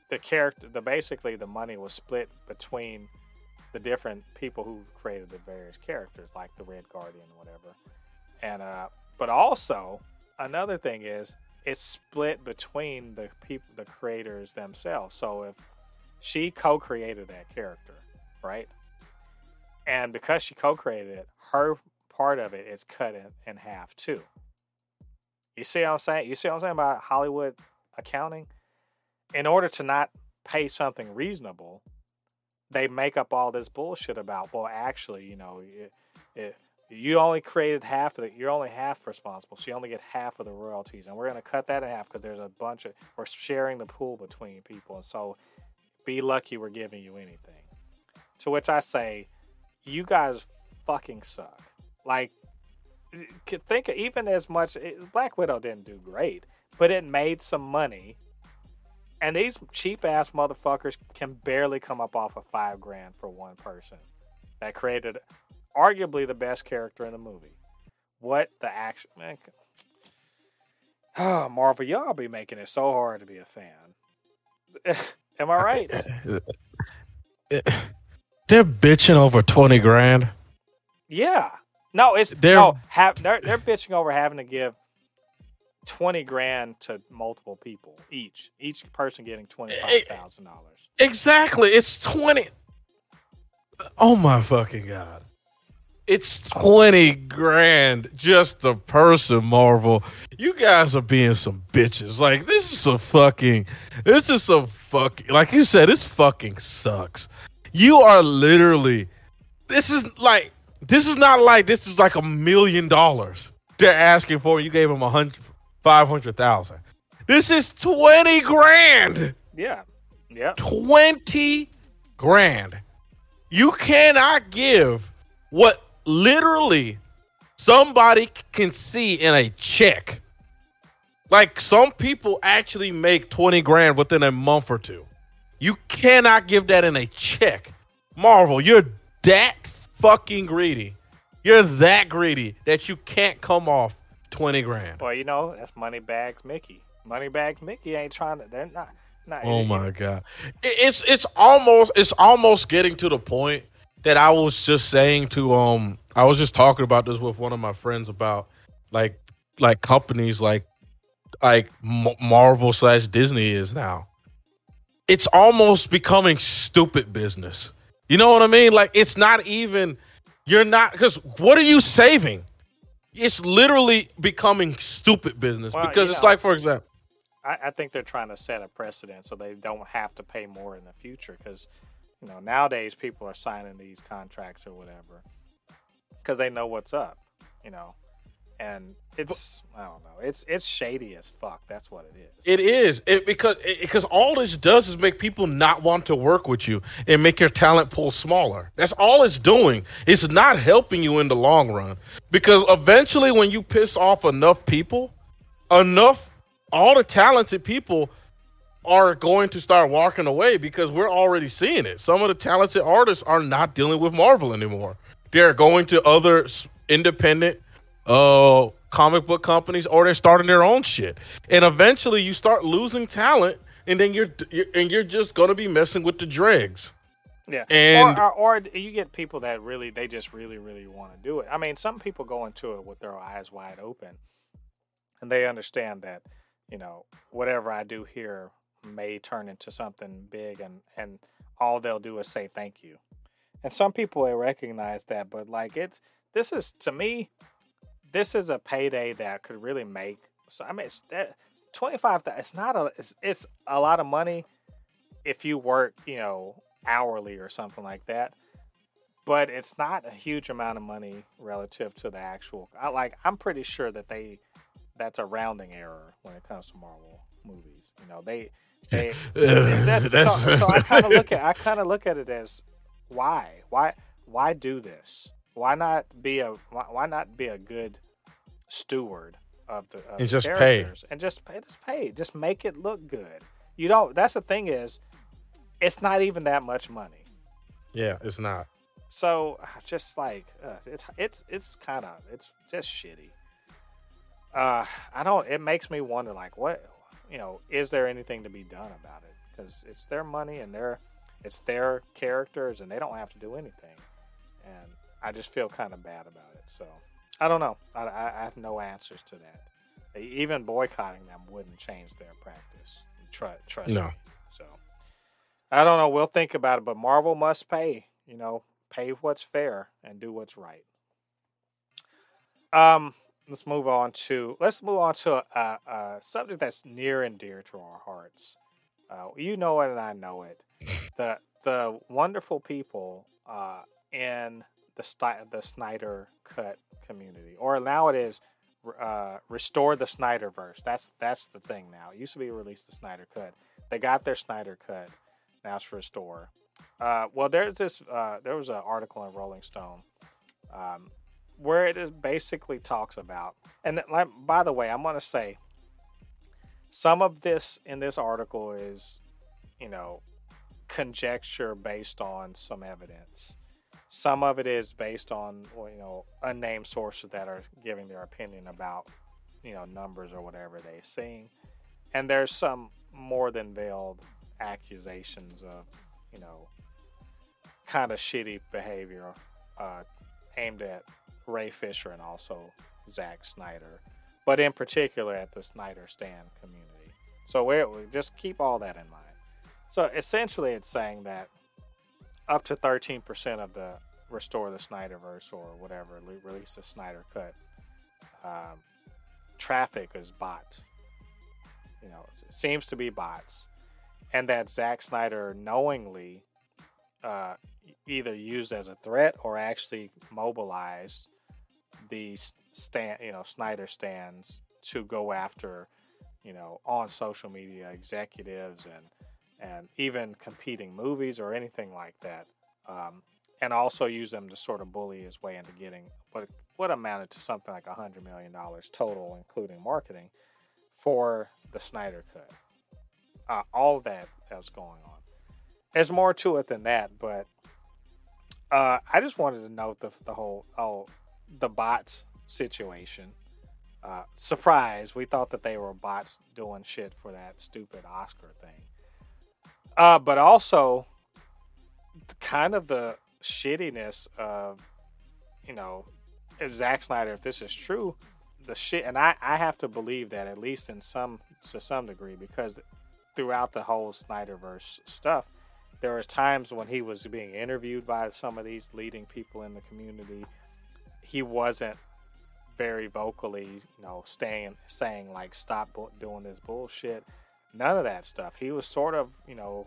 the character, the basically the money was split between the different people who created the various characters, like the Red Guardian, or whatever. And uh, but also another thing is it's split between the people, the creators themselves. So if she co-created that character, right, And because she co-created it, her part of it is cut in, in half too. You see what I'm saying? You see what I'm saying about Hollywood accounting? In order to not pay something reasonable, they make up all this bullshit about, well, actually, you know, it, it, you only created half of it. You're only half responsible, so you only get half of the royalties. And we're going to cut that in half because there's a bunch of, we're sharing the pool between people. And so be lucky we're giving you anything. To which I say, you guys fucking suck. Like, think of even as much, it, Black Widow didn't do great, but it made some money. And these cheap-ass motherfuckers can barely come up off of five grand for one person that created arguably the best character in the movie. What the action... Man, oh, Marvel, y'all be making it so hard to be a fan. Am I right? They're bitching over twenty grand. Yeah. No, it's... They're, no, have, they're, they're bitching over having to give twenty grand to multiple people each. Each person getting twenty five thousand dollars. Exactly, it's twenty. Oh my fucking god! It's twenty grand just a person. Marvel, you guys are being some bitches. Like this is a fucking. This is a fucking. Like you said, this fucking sucks. You are literally. This is like. This is not like. This is like a million dollars they're asking for. You gave them a hundred. Five hundred thousand. This is twenty grand. Yeah, yeah. Twenty grand. You cannot give what literally somebody can see in a check. Like some people actually make twenty grand within a month or two. You cannot give that in a check. Marvel, you're that fucking greedy. You're that greedy that you can't come off twenty grand. Well, you know that's money bags Mickey. Money bags Mickey ain't trying to. They're not. not oh my god! It, it's it's almost it's almost getting to the point that I was just saying to um I was just talking about this with one of my friends about like like companies like like M- Marvel slash Disney is now. It's almost becoming stupid business. You know what I mean? Like it's not even you're not because what are you saving? It's literally becoming stupid business well, because you know, it's like, for example, I, I think they're trying to set a precedent so they don't have to pay more in the future. Because you know nowadays people are signing these contracts or whatever because they know what's up, you know. And it's but, I don't know, it's it's shady as fuck. That's what it is. It is it because it, because all this does is make people not want to work with you and make your talent pool smaller. That's all it's doing. It's not helping you in the long run because eventually, when you piss off enough people, enough all the talented people are going to start walking away because we're already seeing it. Some of the talented artists are not dealing with Marvel anymore. They're going to other independent. Uh, comic book companies, or they're starting their own shit, and eventually you start losing talent, and then you're, you're and you're just gonna be messing with the dregs. Yeah, and or, or, or you get people that really they just really really want to do it. I mean, some people go into it with their eyes wide open, and they understand that you know whatever I do here may turn into something big, and and all they'll do is say thank you. And some people they recognize that, but like it's this is to me. This is a payday that could really make. So I mean, it's that twenty-five. It's not a. It's, it's a lot of money if you work, you know, hourly or something like that. But it's not a huge amount of money relative to the actual. I like. I'm pretty sure that they. That's a rounding error when it comes to Marvel movies. You know, they. They. that's, so, so I kind of look at. I kind of look at it as why, why, why do this? Why not be a? Why, why not be a good steward of the of and just characters pay. and just pay just pay just make it look good. You don't. That's the thing is, it's not even that much money. Yeah, it's not. So just like uh, it's it's it's kind of it's just shitty. Uh, I don't. It makes me wonder, like, what you know, is there anything to be done about it? Because it's their money and their it's their characters, and they don't have to do anything. And I just feel kind of bad about it. So I don't know. I, I, I have no answers to that. Even boycotting them wouldn't change their practice. Trust, trust no. me. So I don't know. We'll think about it, but Marvel must pay, you know, pay what's fair and do what's right. Um, let's move on to let's move on to a, a subject that's near and dear to our hearts. Uh, you know it, and I know it. The the wonderful people uh, in the St- the Snyder Cut community, or now it is uh, Restore the Snyderverse. That's that's the thing now. It used to be Release the Snyder Cut. They got their Snyder Cut. Now it's Restore. Uh, well, there's this. Uh, there was an article in Rolling Stone um, where it is basically talks about. And that, like, by the way, I'm going to say some of this in this article is, you know, conjecture based on some evidence. Some of it is based on, you know, unnamed sources that are giving their opinion about, you know, numbers or whatever they're seeing. And there's some more than veiled accusations of, you know, kind of shitty behavior uh, aimed at Ray Fisher and also Zack Snyder, but in particular at the Snyder Stan community. So we're, we just keep all that in mind. So essentially it's saying that up to thirteen percent of the Restore the Snyderverse or whatever, Release the Snyder Cut, um, traffic is bots. You know, it seems to be bots. And that Zack Snyder knowingly uh, either used as a threat or actually mobilized the stand, you know, Snyder stands to go after, you know, on social media executives and and even competing movies or anything like that, um, and also use them to sort of bully his way into getting what what amounted to something like a hundred million dollars total, including marketing, for the Snyder Cut. Uh, all that that was going on. There's more to it than that, but uh, I just wanted to note the the whole oh the bots situation. Uh, surprise, we thought that they were bots doing shit for that stupid Oscar thing. Uh, but also, kind of the shittiness of, you know, Zack Snyder. If this is true, the shit, and I, I have to believe that at least in some to some degree because. Throughout the whole Snyderverse stuff, there was times when he was being interviewed by some of these leading people in the community. He wasn't very vocally, you know, staying, saying like, stop bu- doing this bullshit. None of that stuff. He was sort of, you know,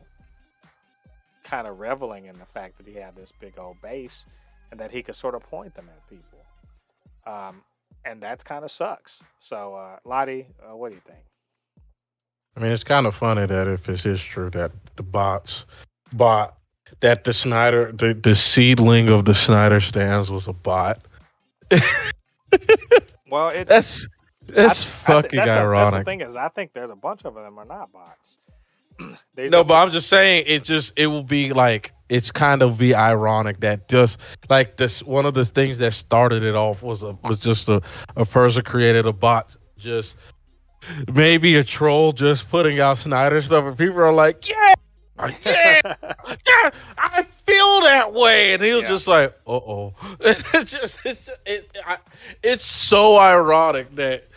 kind of reveling in the fact that he had this big old base and that he could sort of point them at people. Um, and that kind of sucks. So, uh, Lottie, uh, what do you think? I mean, it's kind of funny that if it is true that the bots bot, that the Snyder, the, the seedling of the Snyder stands was a bot. Well, it's that's, that's I, fucking I, that's ironic. A, that's the thing is, I think there's a bunch of them are not bots. There's no, but I'm just saying it just, it will be like, it's kind of be ironic that just like this, one of the things that started it off was a, was just a, a person created a bot just. Maybe a troll just putting out Snyder stuff, and people are like, "Yeah, yeah, yeah, I feel that way," and he was yeah. just like, "Uh oh." It's just, it's, it, I, it's so ironic that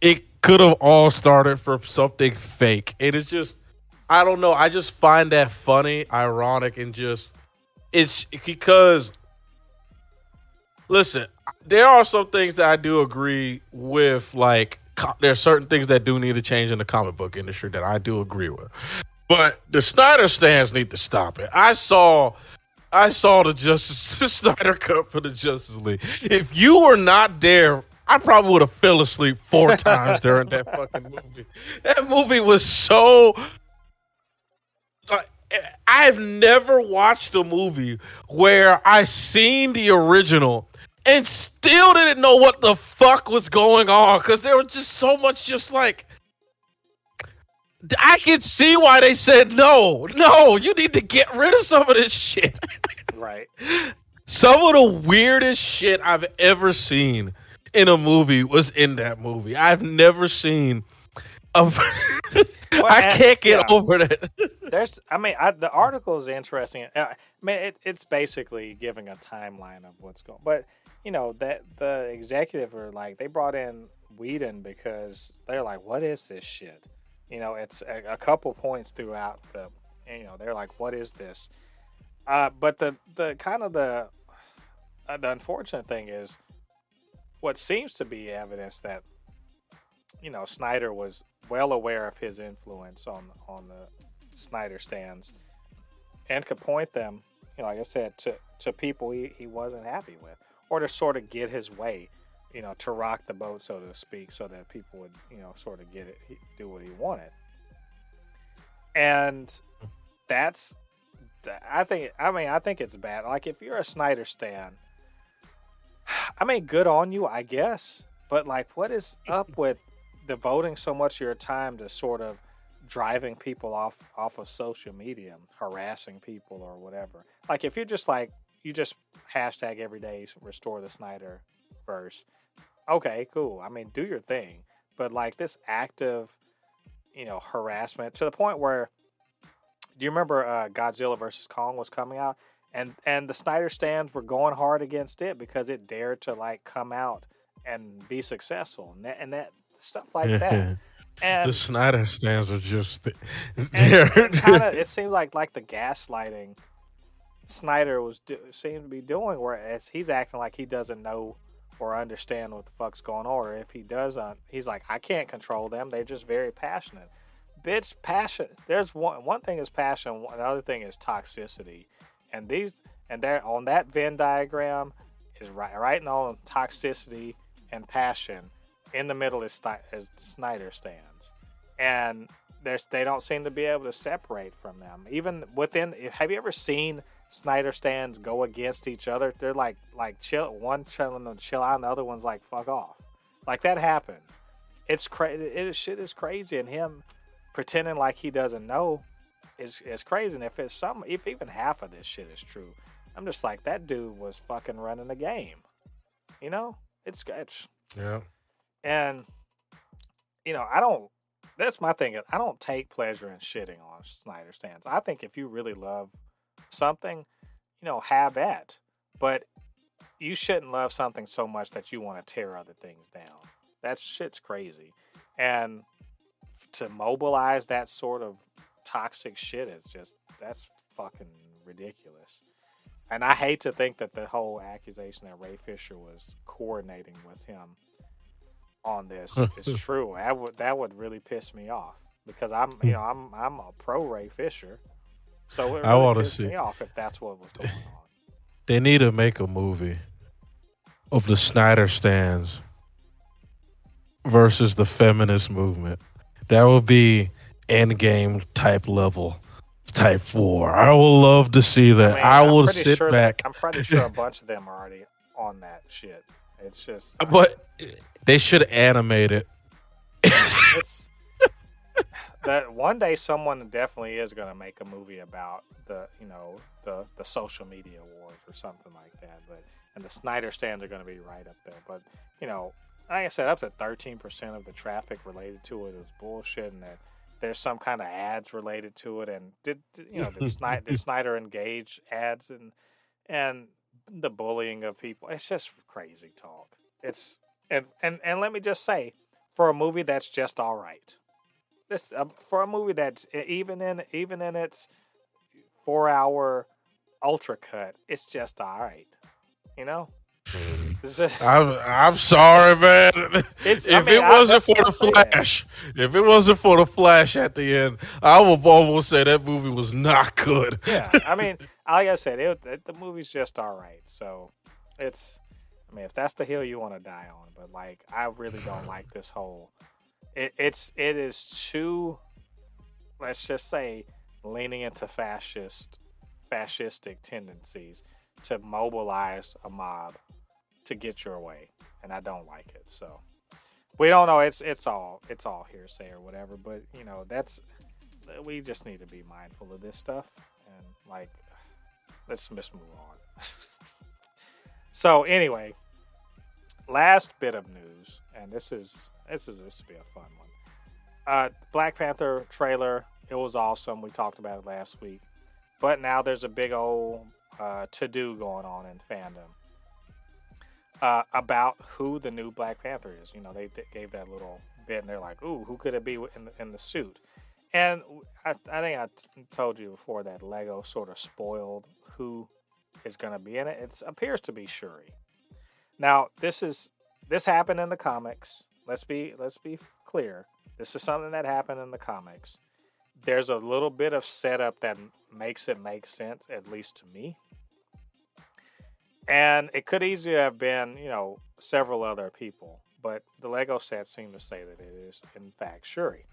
it could have all started from something fake. It is just, I don't know. I just find that funny, ironic, and just it's because. Listen, there are some things that I do agree with, like. There are certain things that do need to change in the comic book industry that I do agree with, but the Snyder stands need to stop it. I saw, I saw the Justice the Snyder Cut for the Justice League. If you were not there, I probably would have fell asleep four times during that fucking movie. That movie was so. Like, I have never watched a movie where I seen the original. And still didn't know what the fuck was going on because there was just so much just like, I can see why they said, no, no, you need to get rid of some of this shit. Right. Some of the weirdest shit I've ever seen in a movie was in that movie. I've never seen. A... Well, I and, can't get yeah, over that. There's, I mean, I, the article is interesting. I mean, it, it's basically giving a timeline of what's going on. But, you know, that the executive are like, they brought in Whedon because they're like, what is this shit? You know, it's a, a couple points throughout the, you know, they're like, what is this? Uh, but the, the kind of the uh, the unfortunate thing is what seems to be evidence that, you know, Snyder was well aware of his influence on on the Snyder stands and could point them, you know, like I said, to, to people he, he wasn't happy with, or to sort of get his way, you know, to rock the boat, so to speak, so that people would, you know, sort of get it, do what he wanted. And that's, I think, I mean, I think it's bad. Like, if you're a Snyder stan, I mean, good on you, I guess. But, like, what is up with devoting so much of your time to sort of driving people off, off of social media, harassing people or whatever? Like, if you're just like, you just hashtag every day restore the Snyder verse. Okay, cool. I mean, do your thing. But, like, this active, you know, harassment to the point where, do you remember uh, Godzilla versus Kong was coming out? And and the Snyder stans were going hard against it because it dared to, like, come out and be successful. And that, and that stuff like that. And the Snyder stans are just th- there. It, kinda, it seemed like, like the gaslighting Snyder was do, seemed to be doing, whereas he's acting like he doesn't know or understand what the fuck's going on. Or if he doesn't, he's like, I can't control them. They're just very passionate. Bitch, passion. There's one one thing is passion. Another thing is toxicity. And these and there on that Venn diagram is right right now toxicity and passion. In the middle is, is Snyder stands, and there's they don't seem to be able to separate from them. Even within, have you ever seen Snyder stands go against each other? They're like like chill, one chilling and chill out, and the other one's like fuck off. Like that happens. It's crazy. It, shit is crazy, and him pretending like he doesn't know is is crazy. And if it's some, if even half of this shit is true, I'm just like, that dude was fucking running the game. You know, it's it's yeah. And, you know, I don't, that's my thing. I don't take pleasure in shitting on Snyder stans. I think if you really love something, you know, have at. But you shouldn't love something so much that you want to tear other things down. That shit's crazy. And to mobilize that sort of toxic shit is just, that's fucking ridiculous. And I hate to think that the whole accusation that Ray Fisher was coordinating with him on this is true. That would that would really piss me off, because I'm you know I'm I'm a pro Ray Fisher, so it really pisses me off if that's what was going on. They need to make a movie of the Snyder stans versus the feminist movement. That would be Endgame type level type war. I would love to see that. I, mean, I I'm will sit sure back. That, I'm pretty sure a bunch of them are already on that shit. It's just, I but mean, they should animate it. It's, that one day someone definitely is going to make a movie about the, you know, the, the social media wars or something like that. But and the Snyder stands are going to be right up there. But you know, like I said, up to thirteen percent of the traffic related to it is bullshit, and that there's some kind of ads related to it. And did, did you know did Snyder, did Snyder engage ads and and the bullying of people? It's just crazy talk. It's and, and and let me just say, for a movie that's just all right, this uh, for a movie that's even in even in its four hour ultra cut, it's just all right. You know, just, I'm I'm sorry, man. It's, if I mean, it wasn't I, for the Flash, that. if it wasn't for the Flash at the end, I would almost say that movie was not good. Yeah, I mean. Like I said, it, it, the movie's just all right. So it's, I mean, if that's the hill you want to die on, but like, I really don't like this whole, it, it's, it is too, let's just say, leaning into fascist, fascistic tendencies to mobilize a mob to get your way. And I don't like it. So we don't know. It's, it's all, it's all hearsay or whatever, but you know, that's, we just need to be mindful of this stuff. And like, let's just move on. So anyway, last bit of news, and this is this is this will be a fun one. Uh, Black Panther trailer, it was awesome. We talked about it last week, but now there's a big old uh, to do going on in fandom uh, about who the new Black Panther is. You know, they, they gave that little bit, and they're like, "Ooh, who could it be in the, in the suit?" And I, I think I t- told you before that Lego sort of spoiled who is going to be in it. It appears to be Shuri. Now, this is this happened in the comics. Let's be let's be clear. This is something that happened in the comics. There's a little bit of setup that makes it make sense, at least to me. And it could easily have been, you know, several other people. But the Lego set seemed to say that it is, in fact, Shuri.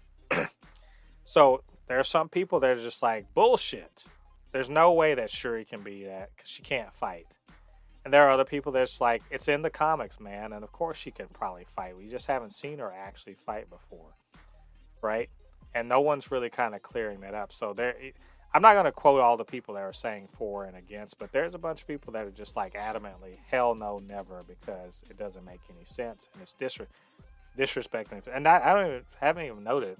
So there are some people that are just like, bullshit. There's no way that Shuri can be that because she can't fight. And there are other people that's like, it's in the comics, man. And of course she can probably fight. We just haven't seen her actually fight before. Right? And no one's really kind of clearing that up. So there, I'm not going to quote all the people that are saying for and against, but there's a bunch of people that are just like adamantly, hell no, never, because it doesn't make any sense. And it's disre- disrespecting. And I, I don't even, haven't even noted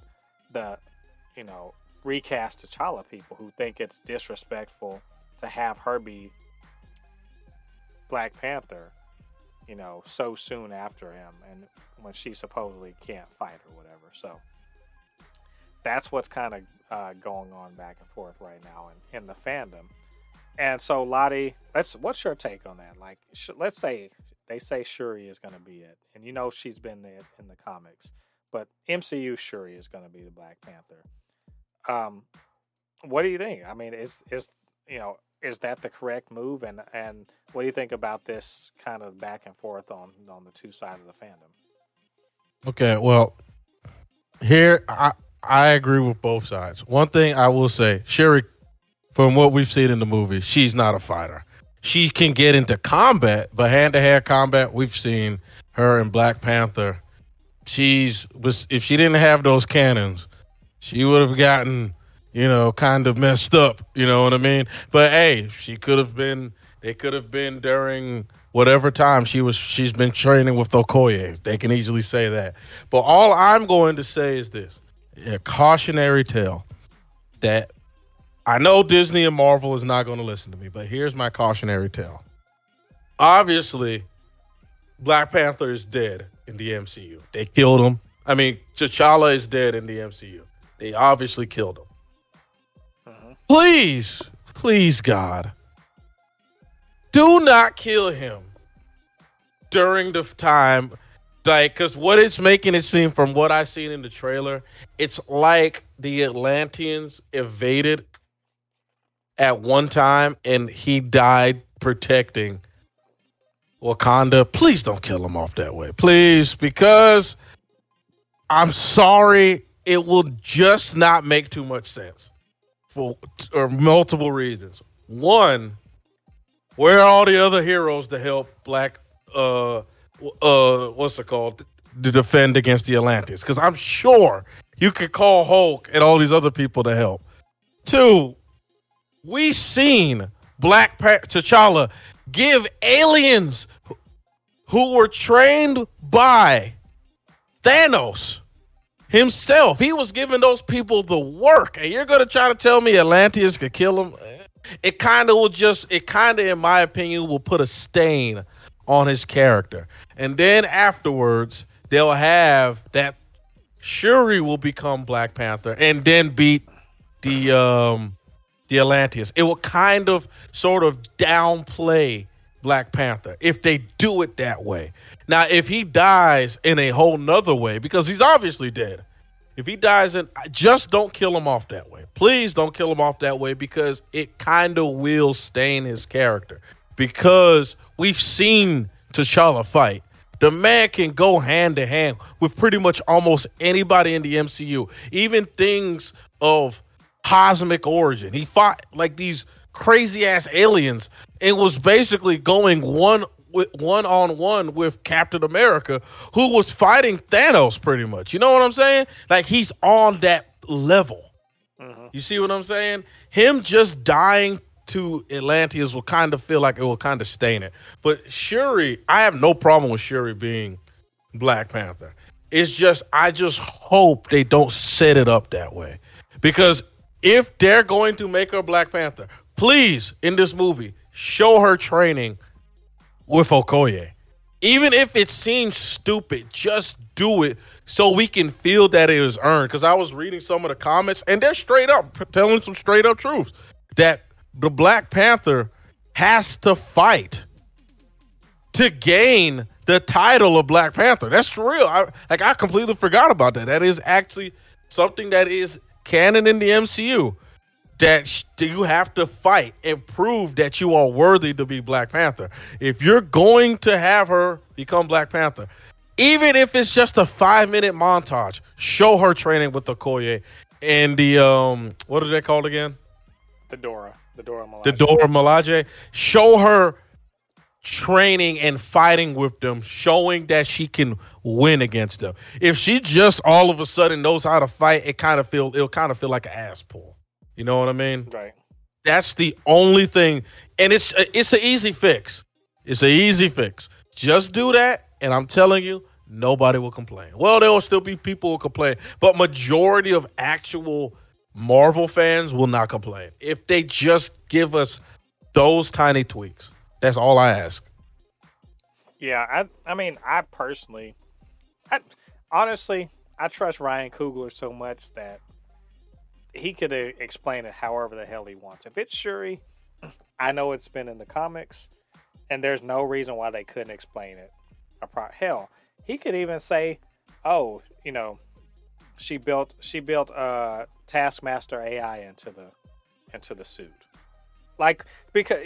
the, you know, recast T'Challa people who think it's disrespectful to have her be Black Panther, you know, so soon after him and when she supposedly can't fight or whatever. So that's what's kind of uh, going on back and forth right now in, in the fandom. And so, Lottie, let's, what's your take on that? Like, sh- let's say they say Shuri is going to be it. And you know she's been there in the comics. But M C U Shuri is going to be the Black Panther. Um, what do you think? I mean, is is you know is that the correct move? And and what do you think about this kind of back and forth on on the two sides of the fandom? Okay, well, here I I agree with both sides. One thing I will say, Shuri, from what we've seen in the movie, she's not a fighter. She can get into combat, but hand to hand combat, we've seen her in Black Panther. She's was if she didn't have those cannons, she would have gotten, you know, kind of messed up. You know what I mean? But hey, she could have been. They could have been during whatever time she was. She's been training with Okoye. They can easily say that. But all I'm going to say is this: a cautionary tale. That I know Disney and Marvel is not going to listen to me, but here's my cautionary tale. Obviously, Black Panther is dead in the M C U. They killed him. I mean, T'Challa is dead in the M C U. They obviously killed him. Uh-huh. Please, please, God, do not kill him during the time, like, because what it's making it seem, from what I've seen in the trailer, it's like the Atlanteans evaded at one time and he died protecting Wakanda. Please don't kill him off that way. Please, because I'm sorry, it will just not make too much sense for or multiple reasons. One, where are all the other heroes to help Black, uh, uh, what's it called, to defend against the Atlanteans? Because I'm sure you could call Hulk and all these other people to help. Two, we seen Black pa- T'Challa give aliens who were trained by Thanos himself. He was giving those people the work. And you're going to try to tell me Atlanteans could kill him? It kind of will just, it kind of, in my opinion, will put a stain on his character. And then afterwards, they'll have that Shuri will become Black Panther and then beat the, um, the Atlanteans. It will kind of sort of downplay Black Panther if they do it that way. Now, if he dies in a whole nother way, because he's obviously dead, if he dies in, just don't kill him off that way. Please don't kill him off that way, because it kind of will stain his character. Because we've seen T'Challa fight. The man can go hand to hand with pretty much almost anybody in the M C U, even things of cosmic origin. He fought like these crazy ass aliens and was basically going one one on one with Captain America, who was fighting Thanos pretty much. You know what I'm saying? Like, he's on that level. Mm-hmm. You see what I'm saying? Him just dying to Atlanteans will kind of feel like it will kind of stain it. But Shuri, I have no problem with Shuri being Black Panther. It's just, I just hope they don't set it up that way, because if they're going to make her Black Panther, please, in this movie, show her training with Okoye. Even if it seems stupid, just do it so we can feel that it is earned. Because I was reading some of the comments, and they're straight up telling some straight up truths that the Black Panther has to fight to gain the title of Black Panther. That's real. I, like, I completely forgot about that. That is actually something that is canon in the M C U, that sh- you have to fight and prove that you are worthy to be Black Panther. If you're going to have her become Black Panther, even if it's just a five-minute montage, show her training with Okoye and the, um, what are they called again? The Dora. The Dora Milaje. The Dora Milaje. Show her training and fighting with them, showing that she can win against them. If she just all of a sudden knows how to fight, it kind of feel it'll kind of feel like an ass pull. You know what I mean? Right. That's the only thing, and it's it's an easy fix. It's an easy fix. Just do that, and I'm telling you, nobody will complain. Well, there will still be people who complain, but majority of actual Marvel fans will not complain if they just give us those tiny tweaks. That's all I ask. Yeah, I I mean, I personally, I, honestly, I trust Ryan Coogler so much that he could uh, explain it however the hell he wants. If it's Shuri, I know it's been in the comics, and there's no reason why they couldn't explain it. I pro- hell, he could even say, oh, you know, she built she built uh, Taskmaster A I into the into the suit. Like, because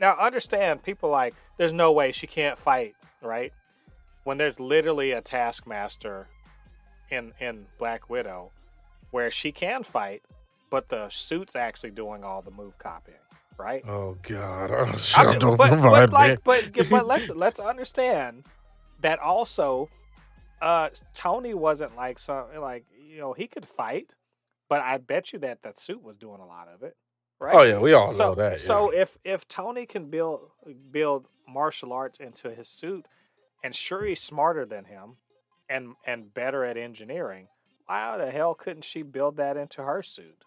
now understand, people like, there's no way she can't fight, right? When there's literally a Taskmaster in in Black Widow where she can fight, but the suit's actually doing all the move copying, right? Oh God, oh, I mean, don't but, but, like, but, but let's let's understand that also. Uh, Tony wasn't like some like you know he could fight, but I bet you that that suit was doing a lot of it. Right? Oh yeah, we all so, know that. Yeah. So if if Tony can build build martial arts into his suit, and Shuri's smarter than him, and and better at engineering, why the hell couldn't she build that into her suit?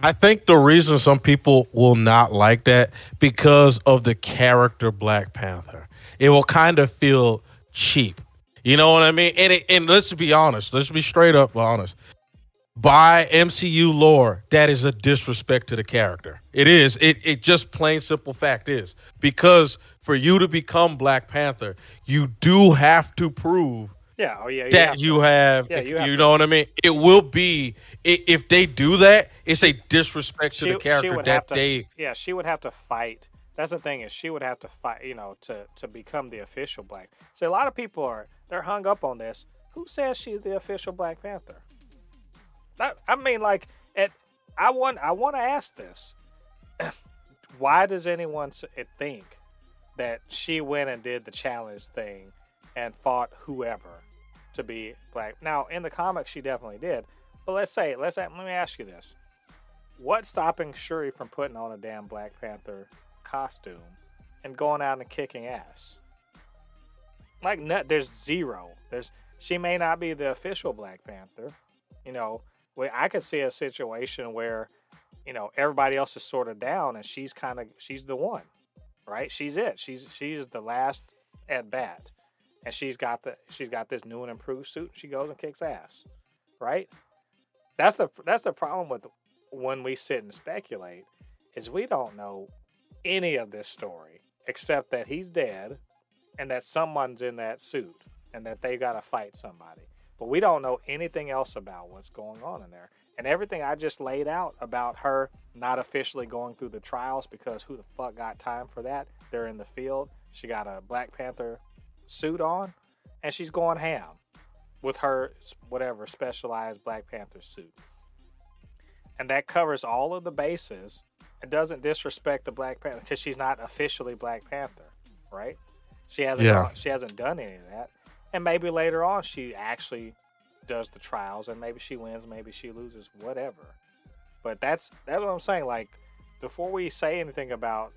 I think the reason some people will not like that because of the character Black Panther. It will kind of feel cheap. You know what I mean? And it, and let's be honest. Let's be straight up honest. By M C U lore, that is a disrespect to the character. It is. It it just plain simple fact is. Because for you to become Black Panther, you do have to prove yeah, oh yeah, you that have you to. have, yeah, you, have you know to. what I mean? It will be, if they do that, it's a disrespect she, to the character that to, they... Yeah, she would have to fight. That's the thing is, she would have to fight, you know, to, to become the official Black. See, a lot of people are, they're hung up on this. Who says she's the official Black Panther? I mean, like, at, I want I want to ask this. Why does anyone think that she went and did the challenge thing and fought whoever to be Black? Now, in the comics, she definitely did. But let's say, let's let me ask you this. What's stopping Shuri from putting on a damn Black Panther costume and going out and kicking ass? Like, no, there's zero. There's she may not be the official Black Panther, you know, I could see a situation where, you know, everybody else is sort of down and she's kind of, she's the one, right? She's it. She's, she's the last at bat and she's got the, she's got this new and improved suit. She goes and kicks ass, right? That's the, that's the problem with when we sit and speculate is we don't know any of this story except that he's dead and that someone's in that suit and that they got to fight somebody. But we don't know anything else about what's going on in there. And everything I just laid out about her not officially going through the trials because who the fuck got time for that? They're in the field. She got a Black Panther suit on and she's going ham with her whatever specialized Black Panther suit. And that covers all of the bases. It doesn't disrespect the Black Panther because she's not officially Black Panther, right? She hasn't, yeah. gone, she hasn't done any of that. And maybe later on she actually does the trials and maybe she wins, maybe she loses, whatever. But that's that's what I'm saying. Like, before we say anything about,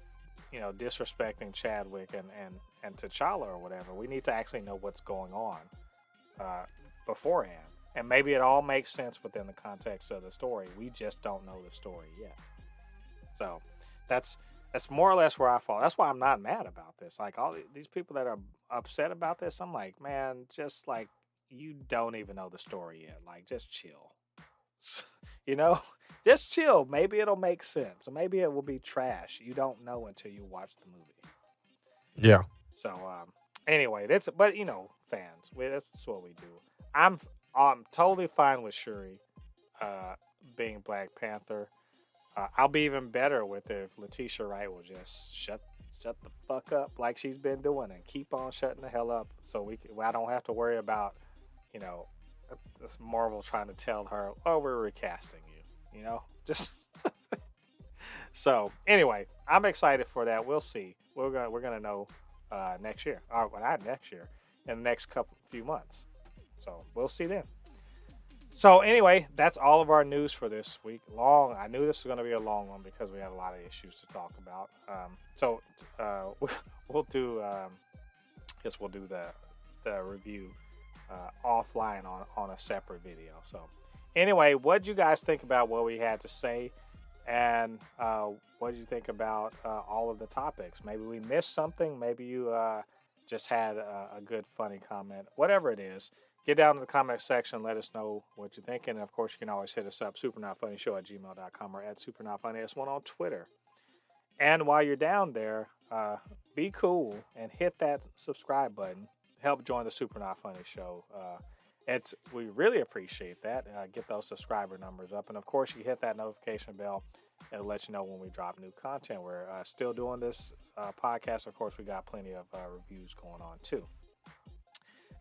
you know, disrespecting Chadwick and, and, and T'Challa or whatever, we need to actually know what's going on uh, beforehand. And maybe it all makes sense within the context of the story. We just don't know the story yet. So that's... That's more or less where I fall. That's why I'm not mad about this. Like, all these people that are upset about this, I'm like, man, just like you don't even know the story yet. Like, just chill. You know? Just chill. Maybe it'll make sense. Maybe it will be trash. You don't know until you watch the movie. Yeah. So, um, anyway, that's, but, you know, fans, we, that's, that's what we do. I'm I'm totally fine with Shuri uh, being Black Panther. Uh, I'll be even better with it if Letitia Wright will just shut shut the fuck up like she's been doing and keep on shutting the hell up so we can, I don't have to worry about, you know, Marvel trying to tell her, oh, we're recasting you, you know? Just so, anyway, I'm excited for that. We'll see. We're going we're going to know uh, next year. Or well, not next year. In the next couple few months. So, we'll see then. So, anyway, that's all of our news for this week. Long. I knew this was going to be a long one because we had a lot of issues to talk about. Um, so, uh, we'll do, um, I guess we'll do the, the review uh, offline on, on a separate video. So, anyway, what did you guys think about what we had to say? And uh, what did you think about uh, all of the topics? Maybe we missed something. Maybe you uh, just had a, a good, funny comment. Whatever it is. Get down to the comment section. Let us know what you think. And, of course, you can always hit us up, supernotfunnyshow at gmail dot com or at supernotfunny s one on Twitter. And while you're down there, uh, be cool and hit that subscribe button. Help join the Super Not Funny Show. Uh, it's, we really appreciate that. Uh, get those subscriber numbers up. And, of course, you hit that notification bell. It'll let you know when we drop new content. We're uh, still doing this uh, podcast. Of course, we got plenty of uh, reviews going on, too.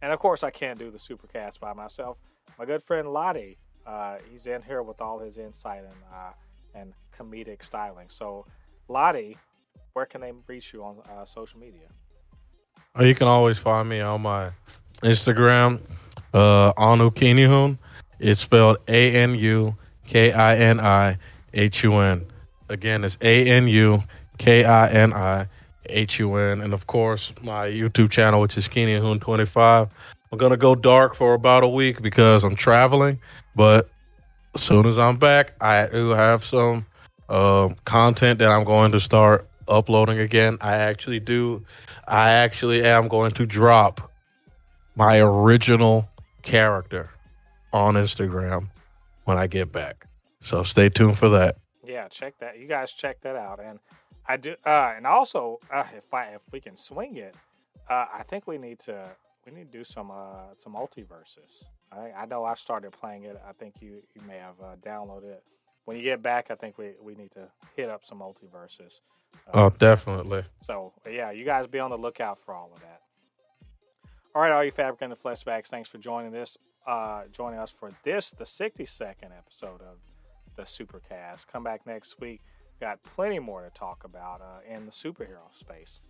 And, of course, I can't do the Supercast by myself. My good friend Lottie, uh, he's in here with all his insight and uh, and comedic styling. So, Lottie, where can they reach you on uh, social media? Oh, you can always find me on my Instagram, uh, Anu Kinihun. It's spelled A N U K I N I H U N. Again, it's A N U K I N I H U N, and of course my YouTube channel, which is Kinihun twenty-five. I'm gonna go dark for about a week because I'm traveling, but as soon as I'm back, I do have some uh, content that I'm going to start uploading again. I actually do. I actually am going to drop my original character on Instagram when I get back. So stay tuned for that. Yeah, check that. You guys check that out, and. I do, uh, and also uh, if I if we can swing it, uh, I think we need to we need to do some uh, some multiverses. I, I know I started playing it. I think you, you may have uh, downloaded it. When you get back, I think we, we need to hit up some multiverses. Um, oh, definitely. So yeah, you guys be on the lookout for all of that. All right, all you Fabric and the Fleshbacks, thanks for joining this uh, joining us for this the sixty-second episode of the Supercast. Come back next week. Got plenty more to talk about uh, in the superhero space.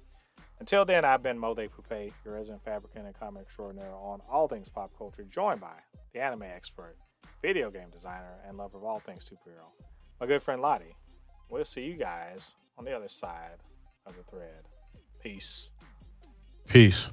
Until then, I've been Mo De Poupée, your resident fabricant and comic extraordinaire on all things pop culture, joined by the anime expert, video game designer, and lover of all things superhero, my good friend Lottie. We'll see you guys on the other side of the thread. Peace. Peace.